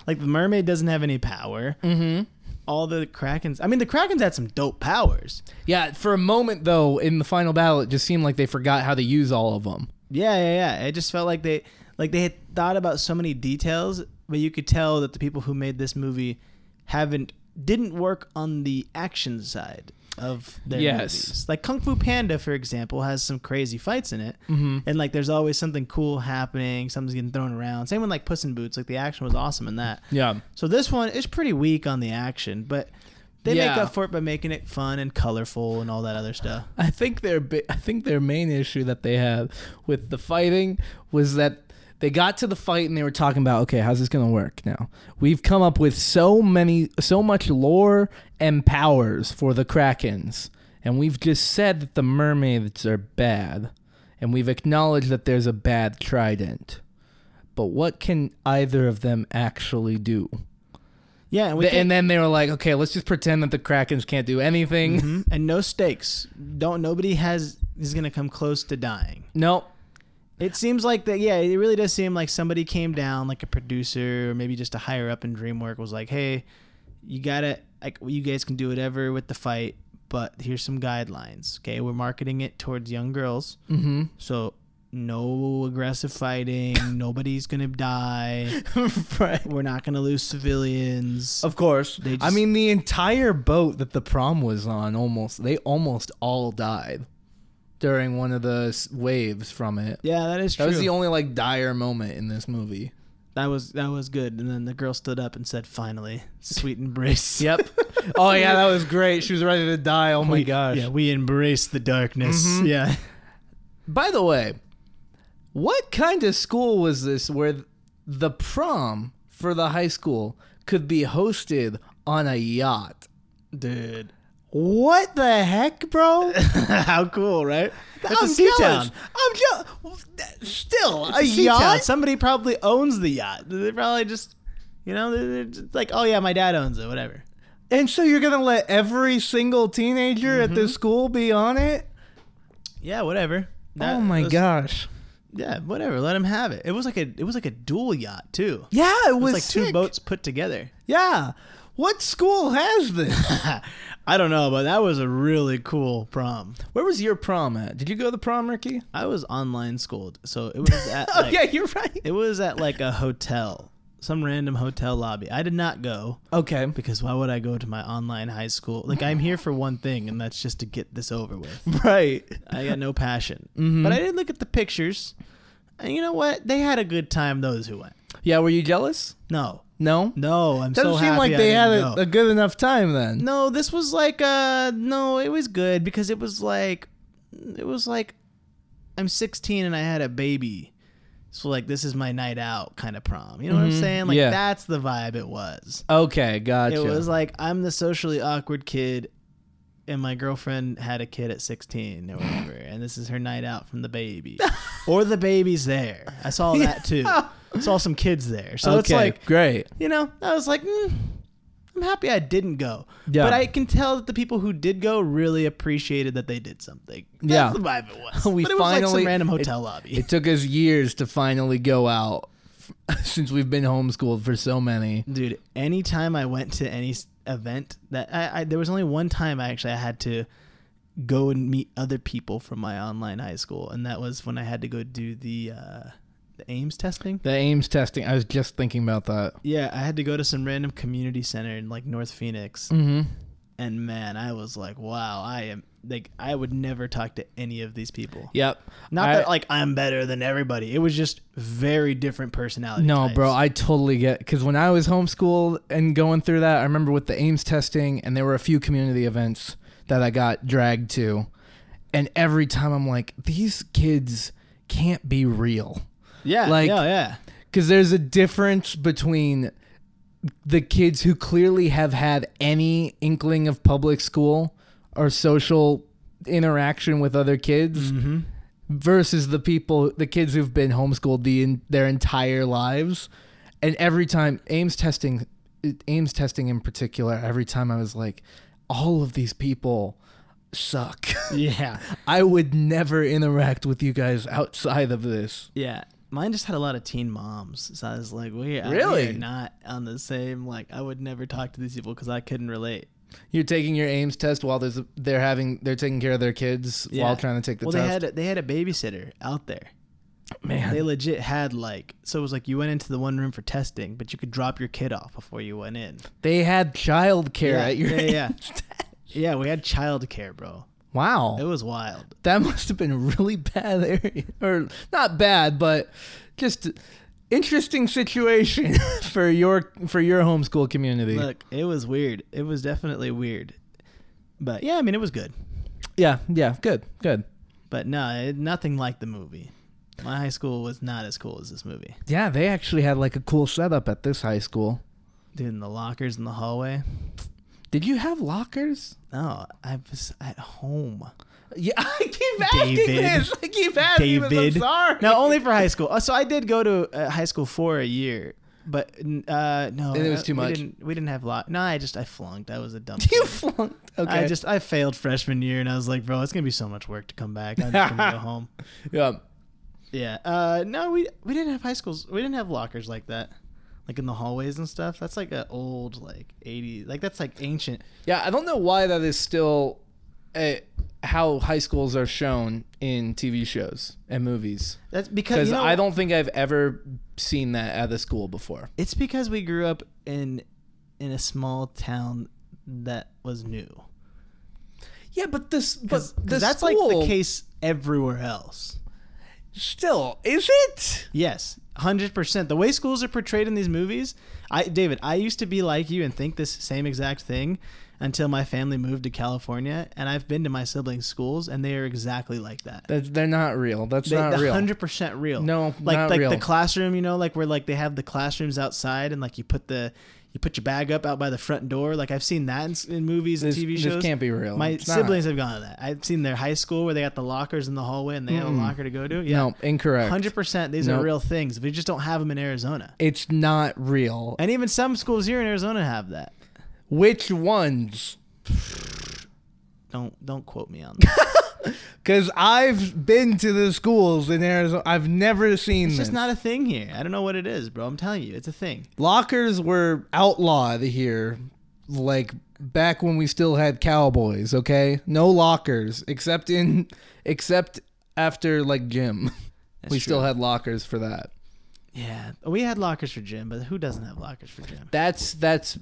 like the mermaid doesn't have any power. Mm-hmm. All the Krakens... I mean, the Krakens had some dope powers. Yeah, for a moment, though, in the final battle, it just seemed like they forgot how to use all of them. Yeah, yeah, yeah. It just felt like they, like they had thought about so many details, but you could tell that the people who made this movie haven't... didn't work on the action side of their yes. movies. Like Kung Fu Panda, for example, has some crazy fights in it. Mm-hmm. And like there's always something cool happening. Something's getting thrown around. Same with like Puss in Boots. Like the action was awesome in that. Yeah. So this one is pretty weak on the action, but they yeah. make up for it by making it fun and colorful and all that other stuff. I think their bi- I think their main issue that they had with the fighting was that they got to the fight and they were talking about, okay, how's this going to work now? We've come up with so many, so much lore and powers for the Krakens. And we've just said that the mermaids are bad. And we've acknowledged that there's a bad trident. But what can either of them actually do? Yeah, and, we and then they were like, okay, let's just pretend that the Krakens can't do anything. Mm-hmm. And no stakes. Don't, nobody has is going to come close to dying. Nope. It seems like that, yeah, it really does seem like somebody came down, like a producer or maybe just a higher up in DreamWorks was like, hey, you gotta, like, you guys can do whatever with the fight, but here's some guidelines, okay? We're marketing it towards young girls, mm-hmm. so no aggressive fighting, nobody's gonna die, right. we're not gonna lose civilians. Of course. They just, I mean, the entire boat that the prom was on, almost, they almost all died. During one of the waves from it. Yeah, that is true. That was the only like dire moment in this movie. That was that was good. And then the girl stood up and said, "Finally, sweet embrace." Yep. Oh yeah, that was great. She was ready to die. Oh my we, gosh. Yeah, we embrace the darkness. Mm-hmm. Yeah. By the way, what kind of school was this where the prom for the high school could be hosted on a yacht? Dude. What the heck, bro? How cool, right? It's I'm a sea jealous. town. I'm jealous. Still, it's a, a yacht? Town. Somebody probably owns the yacht. They probably just, you know, they're just like, oh, yeah, my dad owns it, whatever. And so you're going to let every single teenager mm-hmm. at this school be on it? Yeah, whatever. That, oh, my was, gosh. Yeah, whatever. Let them have it. It was like a it was like a dual yacht, too. Yeah, it, it was, was like sick. Two boats put together. Yeah. What school has this? I don't know, but that was a really cool prom. Where was your prom at? Did you go to the prom, Ricky? I was online schooled, so it was at like, oh, yeah, you're right. It was at like a hotel, some random hotel lobby. I did not go. Okay. Because why would I go to my online high school? Like, I'm here for one thing, and that's just to get this over with. Right. I got no passion. Mm-hmm. But I did look at the pictures, and you know what? They had a good time, those who went. Yeah, were you jealous? No. No? No, I'm Doesn't so happy. Doesn't seem like they had a, a good enough time then. No, this was like, uh, no, it was good because it was like, it was like, I'm sixteen and I had a baby. So like, this is my night out kind of prom. You know mm-hmm. what I'm saying? Like, yeah. that's the vibe it was. Okay, gotcha. It was like, I'm the socially awkward kid and my girlfriend had a kid at sixteen or whatever. And this is her night out from the baby. Or the baby's there. I saw that too. Saw some kids there. So okay, it's like, great. You know, I was like, mm, I'm happy I didn't go. Yeah. But I can tell that the people who did go really appreciated that they did something. That's yeah. the vibe it was. we but it finally, was like some random hotel it, lobby. It took us years to finally go out since we've been homeschooled for so many. Dude, anytime I went to any event, that I, I there was only one time I actually I had to go and meet other people from my online high school. And that was when I had to go do the... Uh, The Ames testing? The Ames testing. I was just thinking about that. Yeah, I had to go to some random community center in like North Phoenix. Mm-hmm. And man, I was like, wow, I am like, I would never talk to any of these people. Yep. Not I, that like I'm better than everybody. It was just very different personality No, types. Bro, I totally get because when I was homeschooled and going through that, I remember with the Ames testing and there were a few community events that I got dragged to. And every time I'm like, these kids can't be real. Yeah, like, yeah, yeah. Because there's a difference between the kids who clearly have had any inkling of public school or social interaction with other kids mm-hmm. versus the people, the kids who've been homeschooled the, their entire lives. And every time, Ames testing, Ames testing in particular, every time I was like, all of these people suck. Yeah. I would never interact with you guys outside of this. Yeah. Mine just had a lot of teen moms. So I was like, we are really not on the same. Like, I would never talk to these people because I couldn't relate. You're taking your Ames test while there's a, they're having they're taking care of their kids yeah. while trying to take the well, test. Well, they had a, they had a babysitter out there. Man, they legit had like so it was like you went into the one room for testing, but you could drop your kid off before you went in. They had childcare yeah, at your yeah yeah. yeah. We had childcare, bro. Wow, it was wild. That must have been a really bad area, or not bad, but just. Interesting situation for your for your homeschool community. Look, it was weird. It was definitely weird, but yeah, I mean, it was good. Yeah, yeah, good, good. But no, it, nothing like the movie. My high school was not as cool as this movie. Yeah, they actually had like a cool setup at this high school. Dude, in the lockers in the hallway. Did you have lockers? No, I was at home. Yeah, I keep asking David, this. I keep asking David. this. I'm sorry. No, only for high school. So I did go to uh, high school for a year, but uh, no, it was too we much. Didn't, we didn't have lot. No, I just I flunked. I was a dumb. You kid. flunked. Okay. I just I failed freshman year, and I was like, bro, it's gonna be so much work to come back. I'm just gonna go home. Yeah. Yeah. Uh, no, we we didn't have high schools. We didn't have lockers like that. Like in the hallways and stuff. That's like an old like eighties. Like that's like ancient. Yeah, I don't know why that is still. A, how high schools are shown in T V shows and movies. That's because you know, I don't think I've ever seen that at a school before. It's because we grew up in in a small town that was new. Yeah, but this but Cause, the cause that's school, like the case everywhere else. Still, is it? Yes, one hundred percent. The way schools are portrayed in these movies, I David, I used to be like you and think this same exact thing. Until my family moved to California, and I've been to my siblings' schools, and they are exactly like that. That's, they're not real. That's they, not real. one hundred percent real. No, like, not like real. Like the classroom, you know, like where like they have the classrooms outside, and like you put the you put your bag up out by the front door. Like I've seen that in, in movies this, and T V shows. This can't be real. My it's siblings not. have gone to that. I've seen their high school where they got the lockers in the hallway, and they mm. have a locker to go to. Yeah. No, incorrect. one hundred percent. These nope. are real things. We just don't have them in Arizona. It's not real. And even some schools here in Arizona have that. Which ones? Don't don't quote me on that. Because I've been to the schools in Arizona. I've never seen this. It's just this. Not a thing here. I don't know what it is, bro. I'm telling you, it's a thing. Lockers were outlawed here, like back when we still had cowboys, okay? No lockers, except in except after like gym. That's we true. Still had lockers for that. Yeah. We had lockers for gym, but who doesn't have lockers for gym? That's that's...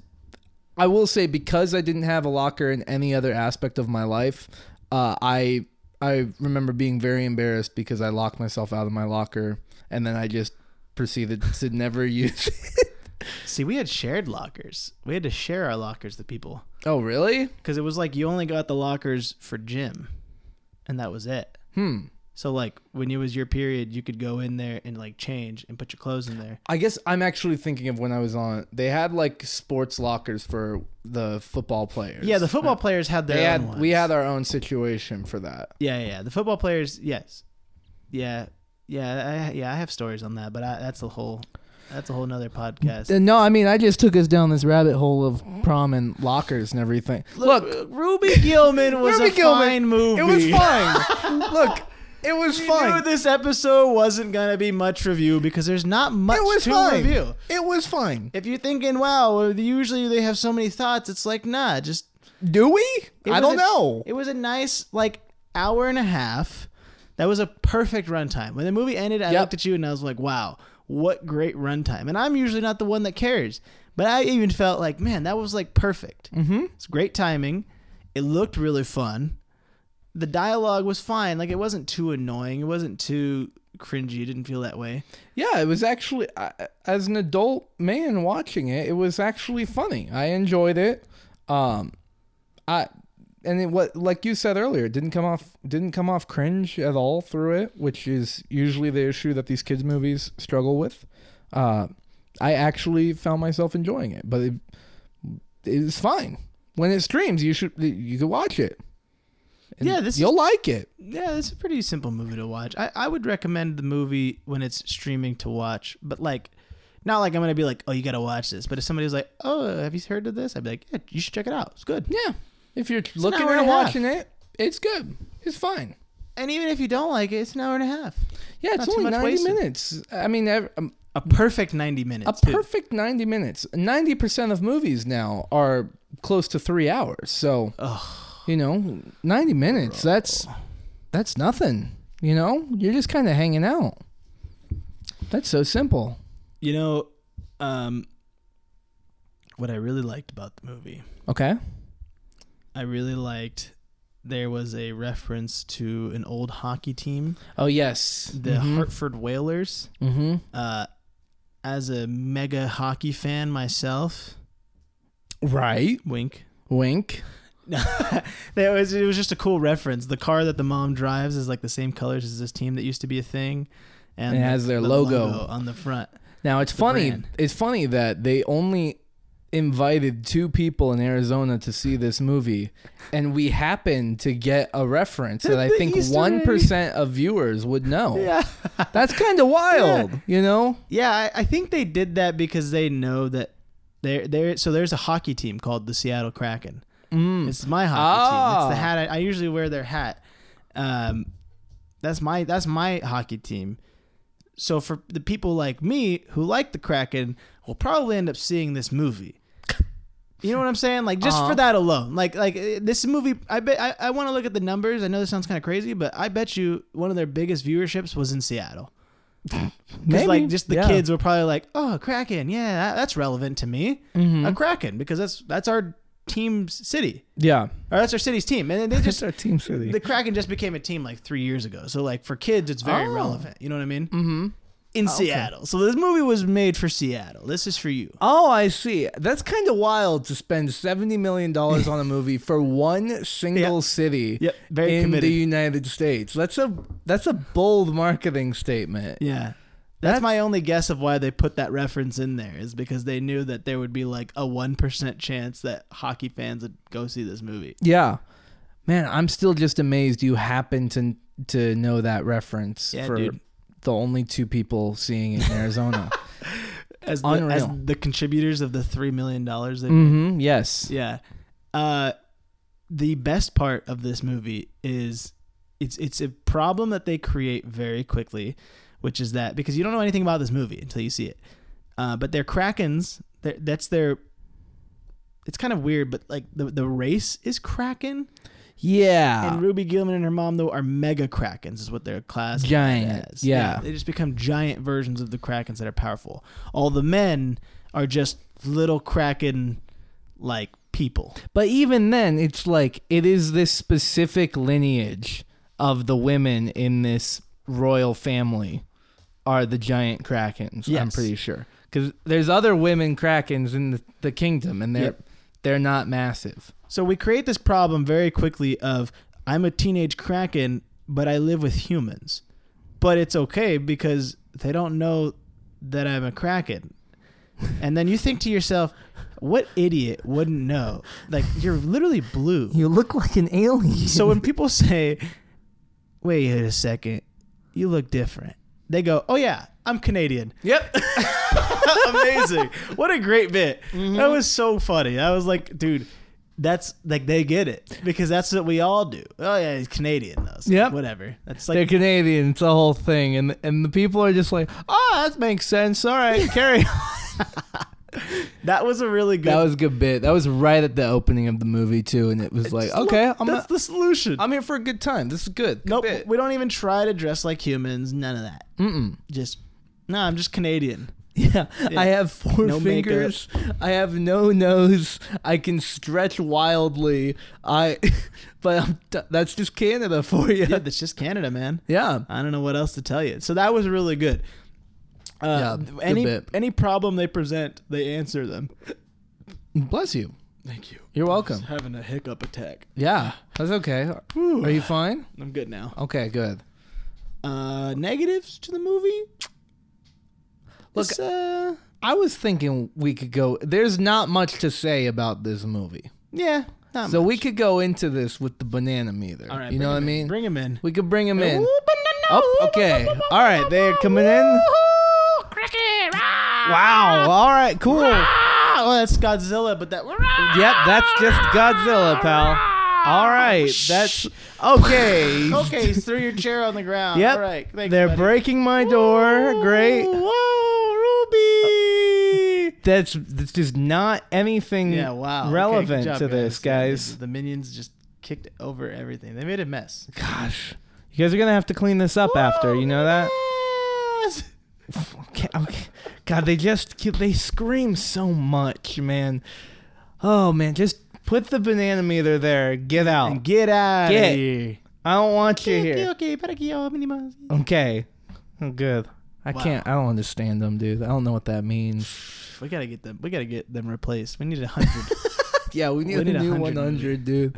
I will say, because I didn't have a locker in any other aspect of my life, uh, I I remember being very embarrassed because I locked myself out of my locker, and then I just proceeded to never use it. See, we had shared lockers. We had to share our lockers to people. Oh, really? Because it was like you only got the lockers for gym, and that was it. Hmm. So, like, when it was your period, you could go in there and, like, change and put your clothes in there. I guess I'm actually thinking of when I was on... They had, like, sports lockers for the football players. Yeah, the football players had their they own had, ones. We had our own situation for that. Yeah, yeah, yeah. The football players, yes. Yeah, yeah, I, yeah, I have stories on that, but I, that's a whole... That's a whole nother podcast. No, I mean, I just took us down this rabbit hole of prom and lockers and everything. Look, Look Ruby Gillman was Ruby a Gillman, fine movie. It was fine. Look... It was you fun. You knew this episode wasn't going to be much review because there's not much it was to fine. review. It was fine. If you're thinking, wow, usually they have so many thoughts, it's like, nah, just... Do we? I don't a, know. It was a nice, like, hour and a half. That was a perfect runtime. When the movie ended, I yep. looked at you and I was like, wow, what great runtime. And I'm usually not the one that cares. But I even felt like, man, that was, like, perfect. Mm-hmm. It's great timing. It looked really fun. The dialogue was fine. Like, it wasn't too annoying. It wasn't too cringy. It didn't feel that way. Yeah, it was actually, uh, as an adult man watching it, it was actually funny. I enjoyed it. Um, I and it, what like you said earlier, it didn't come off didn't come off cringe at all through it, which is usually the issue that these kids' movies struggle with. Uh, I actually found myself enjoying it, but it it's fine. When it streams, you should you can watch it. And yeah, this you'll is, like it. Yeah, it's a pretty simple movie to watch. I, I would recommend the movie when it's streaming to watch, but like Not like I'm going to be like, oh, you got to watch this. But if somebody was like, oh, have you heard of this? I'd be like, yeah, you should check it out. It's good. Yeah. If you're it's looking and watching it, it's good. It's fine. And even if you don't like it, it's an hour and a half. Yeah, it's, it's only ninety wasted. minutes. I mean, every, um, a perfect ninety minutes. A too. perfect ninety minutes. ninety percent of movies now are close to three hours. So, Ugh. you know, ninety minutes, Bro. that's that's nothing. You know, you're just kind of hanging out. That's so simple. You know, um, what I really liked about the movie. Okay. I really liked... There was a reference to an old hockey team. Oh, yes. The mm-hmm. Hartford Whalers. Mm-hmm. Uh, as a mega hockey fan myself. Right. Wink. Wink. that was, it was just a cool reference. The car that the mom drives is like the same colors as this team that used to be a thing. And, and it has their the logo. logo on the front. Now, it's funny. Brand. It's funny that they only... invited two people in Arizona to see this movie, and we happened to get a reference that I think one percent of viewers would know. Yeah, that's kind of wild, yeah. you know. Yeah, I, I think they did that because they know that they're there. So there's a hockey team called the Seattle Kraken. Mm. It's my hockey oh. team. It's the hat I, I usually wear. Their hat. Um, that's my that's my hockey team. So for the people like me who like the Kraken, we'll probably end up seeing this movie. You know what I'm saying? Like, just uh-huh. for that alone. Like, like this movie, I bet I, I want to look at the numbers. I know this sounds kind of crazy, but I bet you one of their biggest viewerships was in Seattle. Maybe. Like, just the yeah. kids were probably like, oh, Kraken. Yeah, that, that's relevant to me. Mm-hmm. A Kraken, because that's that's our team's city. Yeah. Or that's our city's team. And they just, that's our team city. The Kraken just became a team like three years ago. So, like, for kids, it's very oh. relevant. You know what I mean? Mm-hmm. In oh, Seattle. Okay. So this movie was made for Seattle. This is for you. Oh, I see. That's kind of wild to spend seventy million dollars on a movie for one single yep. city yep. Very in committed. the United States. That's a that's a bold marketing statement. Yeah. That's, that's my only guess of why they put that reference in there, is because they knew that there would be like a one percent chance that hockey fans would go see this movie. Yeah. Man, I'm still just amazed you happen to to know that reference yeah, for... Dude. The only two people seeing it in Arizona. as, the, as the contributors of the three million dollars. Mm-hmm, yes. Yeah. Uh, the best part of this movie is it's, it's a problem that they create very quickly, which is that because you don't know anything about this movie until you see it. Uh, but their Krakens, they're, that's their, it's kind of weird, but like the, the race is Kraken. Yeah. And Ruby Gillman and her mom, though, are mega Krakens, is what they're classified giant. as. Yeah. yeah. They just become giant versions of the Krakens that are powerful. All the men are just little Kraken, like, people. But even then, it's like, it is this specific lineage of the women in this royal family are the giant Krakens, yes. I'm pretty sure. Because there's other women Krakens in the, the kingdom, and they're yep. they're not massive. So we create this problem very quickly of I'm a teenage Kraken, but I live with humans. But it's okay because they don't know that I'm a Kraken. And then you think to yourself, what idiot wouldn't know? Like, you're literally blue. You look like an alien. So when people say, wait a second, you look different. They go, oh, yeah, I'm Canadian. Yep. Amazing. What a great bit. Mm-hmm. That was so funny. I was like, dude. That's like they get it because that's what we all do. Oh yeah, he's Canadian though. So yeah, whatever. That's like they're Canadian. It's a whole thing, and and the people are just like, oh, that makes sense. All right, carry on. That was a really good. That was a good bit. That was right at the opening of the movie too, and it was like, just, okay, look, I'm that's a, the solution. I'm here for a good time. This is good. good nope, bit. We don't even try to dress like humans. None of that. Mm-mm. Just no. I'm just Canadian. Yeah, yeah, I have four no fingers. Makeup. I have no nose. I can stretch wildly. I, but I'm t- that's just Canada for you. Yeah, that's just Canada, man. Yeah, I don't know what else to tell you. So that was really good. Uh, yeah, any bit. any problem they present, they answer them. Bless you. Thank you. You're welcome. I was having a hiccup attack. Yeah, that's okay. Whew. Are you fine? I'm good now. Okay, good. Uh, negatives to the movie. Look, uh, I was thinking we could go... There's not much to say about this movie. Yeah, not so much. We could go into this with the banana meter. All right, you know what I mean? In. Bring him in. We could bring him in. Ooh, banana, oh, okay. Ooh, banana, all right, they're coming in. Woo-hoo, cricket, rah! Wow. All right, cool. Oh, that's Godzilla, but that. Yep, that's just Godzilla, pal. All right, that's okay. Okay, he's threw your chair on the ground. Yep. All right, thanks, they're buddy. Breaking my door. Whoa, great. Whoa, Ruby. Uh, that's that's just not anything yeah, wow. relevant okay, job, to this, guys. guys. The Minions just kicked over everything. They made a mess. Gosh, you guys are gonna have to clean this up Whoa, after. You know that. Yes. Okay, okay. God, they just they scream so much, man. Oh man, just. Put the banana meter there. Get out. And get out get. of here. I don't want you here. Okay, okay. Okay. Oh, good. I wow. can't. I don't understand them, dude. I don't know what that means. We gotta get them. We gotta get them replaced. We need a hundred. yeah, we need, we need a new one hundred, dude.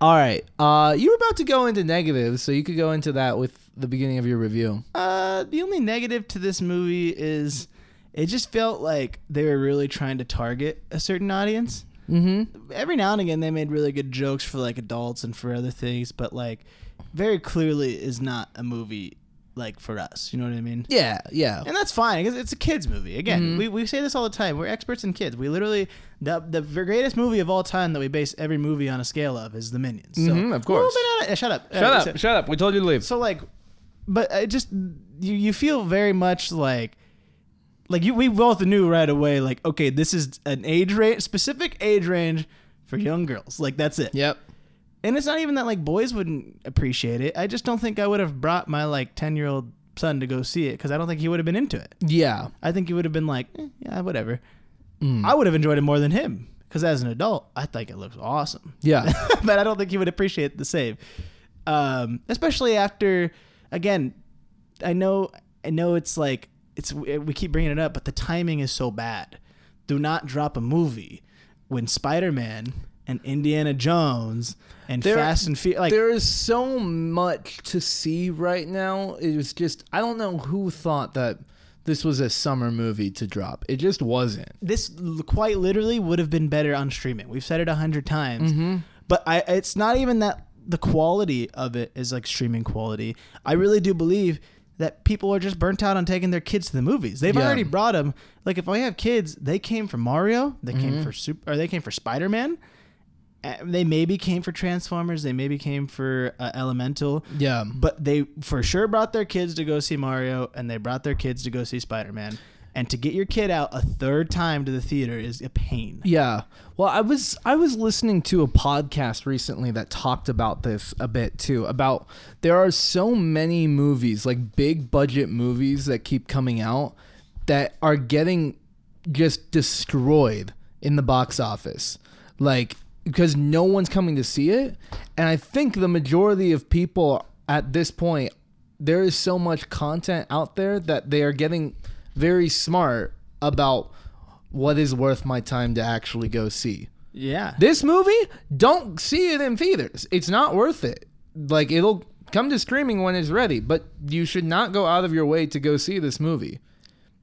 All right. Uh, you were about to go into negatives, so you could go into that with the beginning of your review. Uh, the only negative to this movie is it just felt like they were really trying to target a certain audience. Mm-hmm. Every now and again they made really good jokes for like adults and for other things, but like very clearly is not a movie like for us, you know what I mean? Yeah, yeah. And that's fine because it's a kids movie. Again, mm-hmm. we, we say this all the time, we're experts in kids. We literally the the greatest movie of all time that we base every movie on a scale of is The Minions. So mm-hmm, of course. Of, shut up. Shut uh, up. So, shut up. We told you to leave. So like but I just you you feel very much like Like you, we both knew right away. Like, okay, this is an age range, specific age range for young girls. Like, that's it. Yep. And it's not even that like boys wouldn't appreciate it. I just don't think I would have brought my like ten year old son to go see it because I don't think he would have been into it. Yeah. I think he would have been like, eh, yeah, whatever. Mm. I would have enjoyed it more than him because as an adult, I think it looks awesome. Yeah. But I don't think he would appreciate it the same. Um, especially after, again, I know, I know it's like. It's we keep bringing it up, but the timing is so bad. Do not drop a movie when Spider-Man and Indiana Jones and there, Fast and Furious. Like, there is so much to see right now. It was just I don't know who thought that this was a summer movie to drop. It just wasn't. This quite literally would have been better on streaming. We've said it a hundred times, mm-hmm. but I, it's not even that the quality of it is like streaming quality. I really do believe. That people are just burnt out on taking their kids to the movies. They've yeah. already brought them. Like if I have kids, they came for Mario, they mm-hmm. came for Super, or they came for Spider-Man. Uh, they maybe came for Transformers. They maybe came for uh, Elemental. Yeah, but they for sure brought their kids to go see Mario, and they brought their kids to go see Spider-Man. And to get your kid out a third time to the theater is a pain. Yeah. Well, I was I was listening to a podcast recently that talked about this a bit too, about there are so many movies, like big budget movies that keep coming out that are getting just destroyed in the box office. Like because no one's coming to see it, and I think the majority of people at this point, there is so much content out there that they are getting very smart about what is worth my time to actually go see. Yeah. This movie, don't see it in theaters. It's not worth it. Like, it'll come to streaming when it's ready, but you should not go out of your way to go see this movie.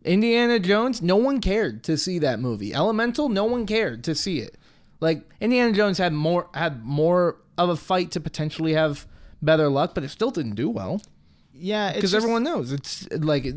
Indiana Jones, no one cared to see that movie. Elemental, no one cared to see it. Like, Indiana Jones had more had more of a fight to potentially have better luck, but it still didn't do well. Yeah. Because everyone knows. It's like... It,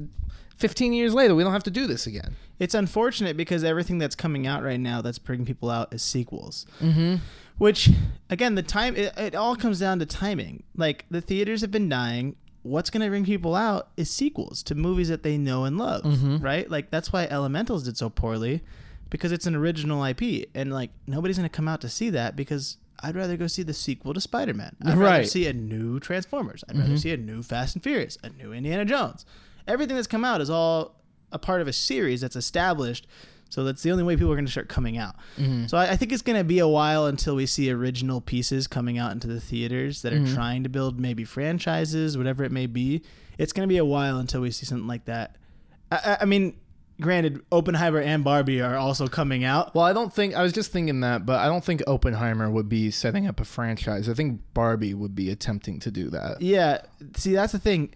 fifteen years later, we don't have to do this again. It's unfortunate because everything that's coming out right now that's bringing people out is sequels. Mm-hmm. Which, again, the time it, it all comes down to timing. Like, the theaters have been dying. What's going to bring people out is sequels to movies that they know and love, mm-hmm. right? Like, that's why Elementals did so poorly because it's an original I P. And, like, nobody's going to come out to see that because... I'd rather go see the sequel to Spider-Man. I'd right. rather see a new Transformers. I'd mm-hmm. rather see a new Fast and Furious, a new Indiana Jones. Everything that's come out is all a part of a series that's established. So that's the only way people are going to start coming out. Mm-hmm. So I, I think it's going to be a while until we see original pieces coming out into the theaters that are mm-hmm. trying to build maybe franchises, whatever it may be. It's going to be a while until we see something like that. I, I, I mean... Granted, Oppenheimer and Barbie are also coming out. Well, I don't think... I was just thinking that, but I don't think Oppenheimer would be setting up a franchise. I think Barbie would be attempting to do that. Yeah. See, that's the thing.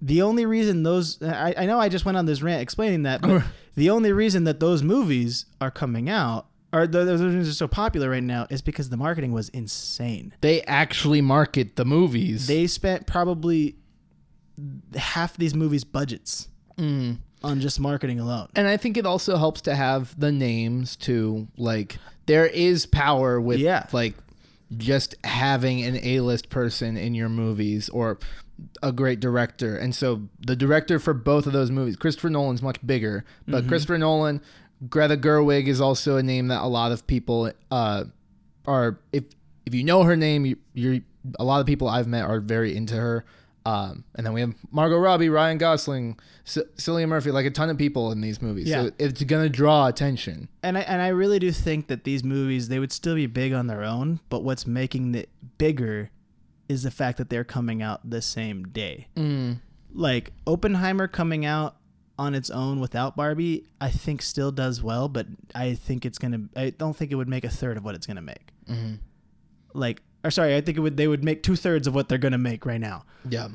The only reason those... I, I know I just went on this rant explaining that, but the only reason that those movies are coming out, or those movies are so popular right now, is because the marketing was insane. They actually market the movies. They spent probably half these movies' budgets. Mm. on just marketing alone. And I think it also helps to have the names too. Like there is power with yeah. like just having an A-list person in your movies or a great director. And so the director for both of those movies, Christopher Nolan's much bigger, but mm-hmm. Christopher Nolan, Greta Gerwig is also a name that a lot of people uh, are, if if you know her name, you, you're, a lot of people I've met are very into her. Um, and then we have Margot Robbie, Ryan Gosling, C- Cillian Murphy, like a ton of people in these movies. Yeah. So it's going to draw attention. And I, and I really do think that these movies, they would still be big on their own, but what's making it bigger is the fact that they're coming out the same day. Mm. Like Oppenheimer coming out on its own without Barbie, I think still does well, but I think it's going to, I don't think it would make a third of what it's going to make. Mm-hmm. Like, Or sorry, I think it would. They would make two thirds of what they're gonna make right now. Yeah,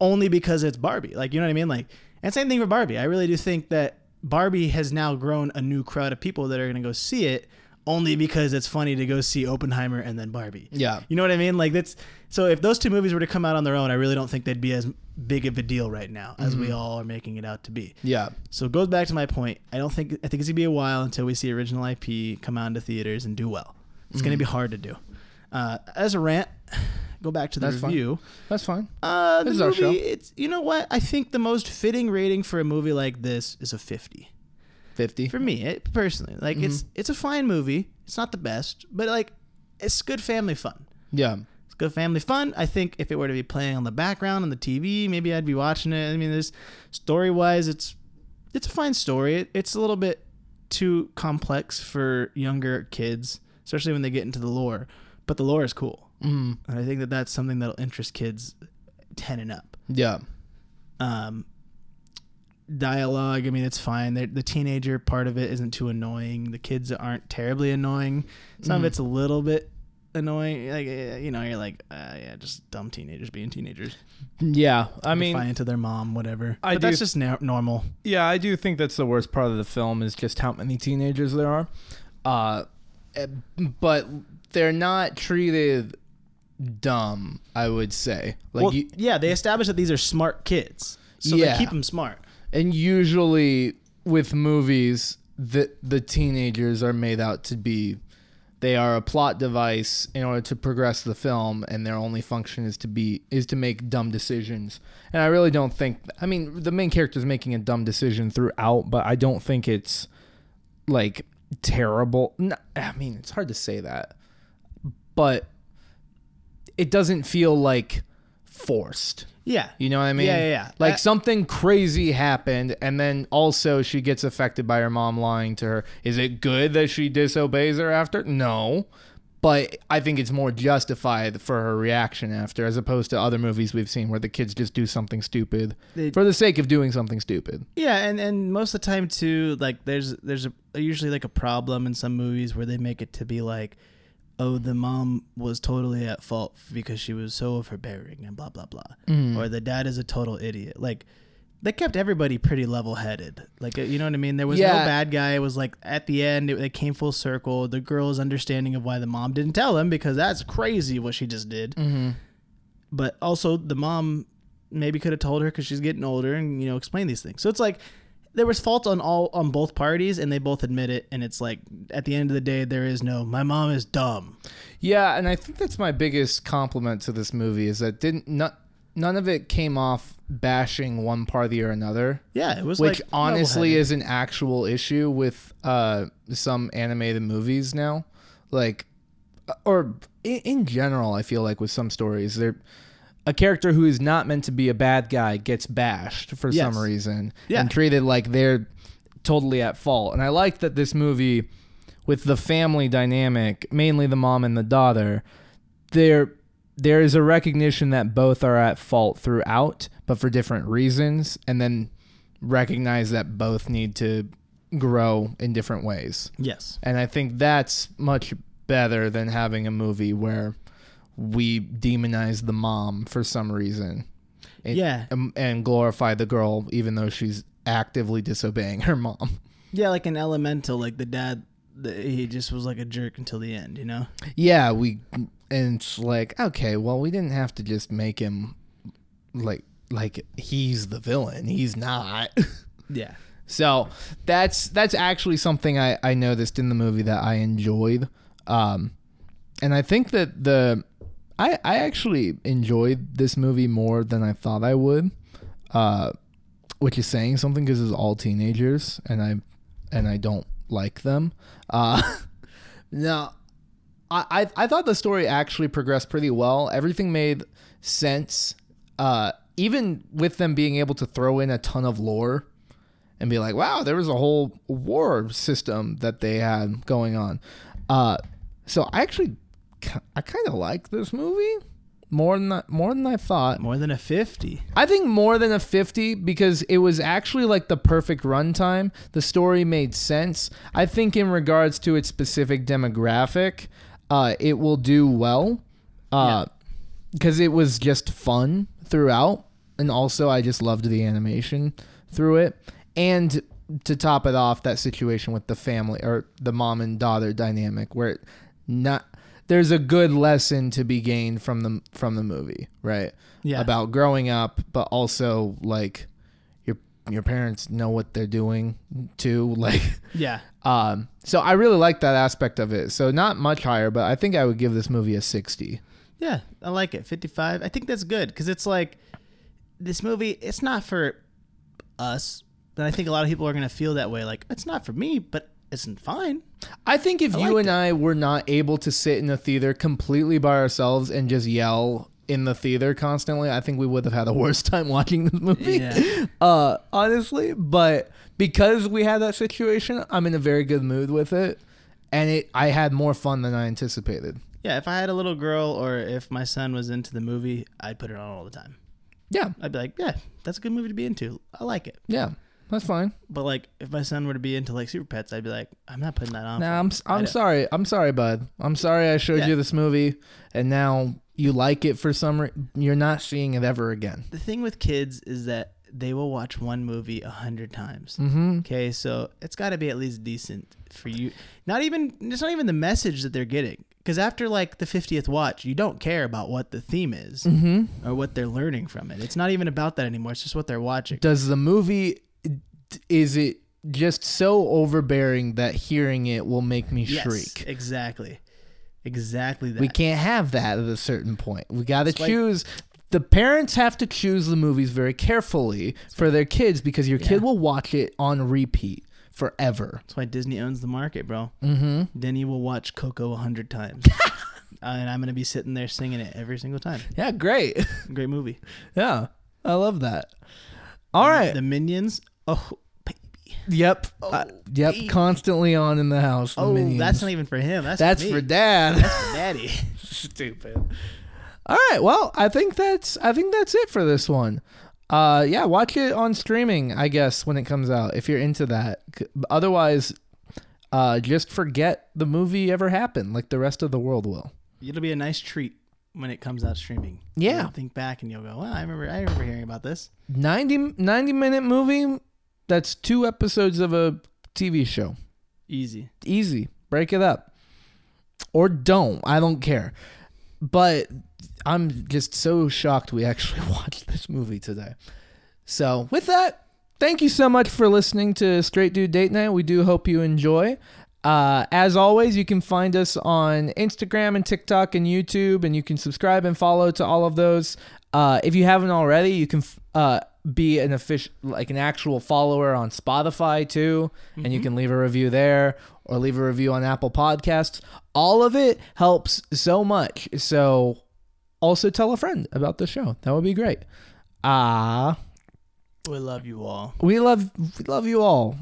only because it's Barbie. Like you know what I mean. Like, and same thing for Barbie. I really do think that Barbie has now grown a new crowd of people that are gonna go see it only because it's funny to go see Oppenheimer and then Barbie. Yeah, you know what I mean. Like that's so. If those two movies were to come out on their own, I really don't think they'd be as big of a deal right now as mm-hmm. we all are making it out to be. Yeah. So it goes back to my point. I don't think. I think it's gonna be a while until we see original I P come out into theaters and do well. It's mm-hmm. gonna be hard to do. Uh, as a rant, go back to the That's review. Fine. That's fine. Uh, this is our show. It's, you know what? I think the most fitting rating for a movie like this is a fifty. fifty? For me, it, personally. Like, mm-hmm. it's it's a fine movie. It's not the best, but, like, it's good family fun. Yeah. It's good family fun. I think if it were to be playing on the background, on the T V, maybe I'd be watching it. I mean, there's story-wise, it's it's a fine story. It, it's a little bit too complex for younger kids, especially when they get into the lore. But the lore is cool. Mm. And I think that that's something that'll interest kids ten and up. Yeah. Um, dialogue, I mean, it's fine. They're, the teenager part of it isn't too annoying. The kids aren't terribly annoying. Some mm. of it's a little bit annoying. Like, you know, you're like, uh, yeah, just dumb teenagers being teenagers. Yeah. I mean, defiant to their mom, whatever. I but do, that's just na- normal. Yeah, I do think that's the worst part of the film is just how many teenagers there are. Uh, but... They're not treated dumb, I would say. Like, well, you, yeah, they establish that these are smart kids, so yeah. they keep them smart. And usually with movies, the the teenagers are made out to be, they are a plot device in order to progress the film, and their only function is to be is to make dumb decisions. And I really don't think, I mean, the main character is making a dumb decision throughout, but I don't think it's like terrible. No, I mean, it's hard to say that. But it doesn't feel like forced. Yeah. You know what I mean? Yeah, yeah, yeah. Like I, something crazy happened, and then also she gets affected by her mom lying to her. Is it good that she disobeys her after? No. But I think it's more justified for her reaction after, as opposed to other movies we've seen where the kids just do something stupid they, for the sake of doing something stupid. Yeah, and, and most of the time, too, like there's there's a, usually like a problem in some movies where they make it to be like, oh, the mom was totally at fault because she was so overbearing and blah, blah, blah. Mm. Or the dad is a total idiot. Like, they kept everybody pretty level-headed. Like, you know what I mean? There was yeah. no bad guy. It was like, at the end, it, it came full circle. The girl's understanding of why the mom didn't tell him, because that's crazy what she just did. Mm-hmm. But also, the mom maybe could have told her because she's getting older and, you know, explain these things. So it's like, there was fault on all on both parties, and they both admit it. And it's like, at the end of the day, there is no, my mom is dumb. Yeah, and I think that's my biggest compliment to this movie is that didn't not, none of it came off bashing one party or another. Yeah, it was which like, honestly is an actual issue with uh, some animated movies now, like, or in, in general, I feel like with some stories they're. A character who is not meant to be a bad guy gets bashed for yes. some reason yeah. and treated like they're totally at fault. And I like that this movie, with the family dynamic, mainly the mom and the daughter, there there is a recognition that both are at fault throughout, but for different reasons, and then recognize that both need to grow in different ways. Yes. And I think that's much better than having a movie where we demonize the mom for some reason and, yeah. um, and glorify the girl, even though she's actively disobeying her mom. Yeah. Like an Elemental, like the dad, the, he just was like a jerk until the end, you know? Yeah. We, and it's like, okay, well, we didn't have to just make him like, like he's the villain. He's not. Yeah. So that's that's actually something I, I noticed in the movie that I enjoyed. Um, and I think that the I, I actually enjoyed this movie more than I thought I would, uh, which is saying something because it's all teenagers and I and I don't like them. Uh, now, I, I I thought the story actually progressed pretty well. Everything made sense, uh, even with them being able to throw in a ton of lore. And be like, wow, there was a whole war system that they had going on. Uh, so I actually, I kind of like this movie more than more than I thought. More than a fifty. I think more than a fifty because it was actually like the perfect runtime. The story made sense. I think in regards to its specific demographic, uh, it will do well because uh, yeah. It was just fun throughout. And also, I just loved the animation through it. And to top it off, that situation with the family or the mom and daughter dynamic, where it not there's a good lesson to be gained from the from the movie, right? Yeah. About growing up, but also like your your parents know what they're doing too, like yeah. Um. So I really like that aspect of it. So not much higher, but I think I would give this movie a sixty. Yeah, I like it. fifty-five. I think that's good because it's like this movie. It's not for us. And I think a lot of people are going to feel that way. Like, it's not for me, but it's fine. I think if I you and it. I were not able to sit in a theater completely by ourselves and just yell in the theater constantly, I think we would have had a worse time watching this movie, yeah. uh, honestly. But because we had that situation, I'm in a very good mood with it. And it, I had more fun than I anticipated. Yeah, if I had a little girl or if my son was into the movie, I'd put it on all the time. Yeah. I'd be like, yeah, that's a good movie to be into. I like it. Yeah. That's fine. But like, if my son were to be into like Super Pets, I'd be like, I'm not putting that on. No, nah, I'm I'm sorry. I'm sorry, bud. I'm sorry I showed yeah. you this movie, and now you like it for some reason. You're not seeing it ever again. The thing with kids is that they will watch one movie a hundred times. Mm-hmm. Okay, so it's got to be at least decent for you. Not even it's not even the message that they're getting, because after like the fiftieth watch, you don't care about what the theme is mm-hmm. or what they're learning from it. It's not even about that anymore. It's just what they're watching. Does the movie? Is it just so overbearing that hearing it will make me yes, shriek? Exactly. Exactly that. We can't have that at a certain point. We got to choose. Like, the parents have to choose the movies very carefully for like, their kids because your yeah. kid will watch it on repeat forever. That's why Disney owns the market, bro. Mm-hmm. Denny will watch Coco a hundred times. uh, and I'm going to be sitting there singing it every single time. Yeah, great. Great movie. Yeah, I love that. All um, right. The Minions. Oh, baby. Yep. Oh, uh, yep. Baby. Constantly on in the house. The oh, Minions. That's not even for him. That's, that's for, for dad. That's for daddy. Stupid. All right. Well, I think that's I think that's it for this one. Uh, yeah. Watch it on streaming, I guess, when it comes out, if you're into that. Otherwise, uh, just forget the movie ever happened, like the rest of the world will. It'll be a nice treat. When it comes out streaming. Yeah. You'll think back and you'll go, well, I remember I remember hearing about this. ninety, ninety minute movie, that's two episodes of a T V show. Easy. Easy. Break it up. Or don't. I don't care. But I'm just so shocked we actually watched this movie today. So with that, thank you so much for listening to Straight Dude Date Night. We do hope you enjoy. Uh, as always, you can find us on Instagram and TikTok and YouTube, and you can subscribe and follow to all of those. Uh, if you haven't already, you can f- uh, be an official, like an actual follower on Spotify too, mm-hmm. and you can leave a review there or leave a review on Apple Podcasts. All of it helps so much. So also tell a friend about the show. That would be great. Ah, uh, we love you all. We love, we love you all.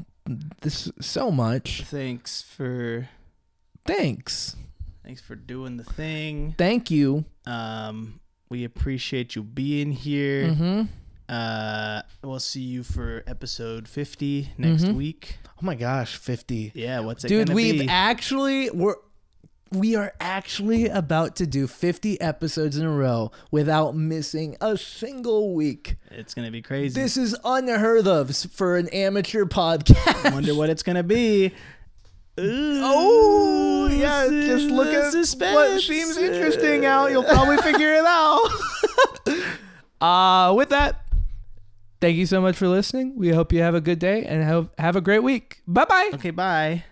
This so much. Thanks for Thanks. Thanks for doing the thing. Thank you. Um we appreciate you being here. Mm-hmm. Uh we'll see you for episode fifty next mm-hmm. week. Oh my gosh, fifty. Yeah, what's it Dude, gonna we've be? Dude, we've actually we're we are actually about to do fifty episodes in a row without missing a single week. It's going to be crazy. This is unheard of for an amateur podcast. I wonder what it's going to be. Ooh, oh, yeah. Just look at suspense. What seems interesting out. You'll probably figure it out. uh, with that, Thank you so much for listening. We hope you have a good day and have, have a great week. Bye-bye. Okay, bye.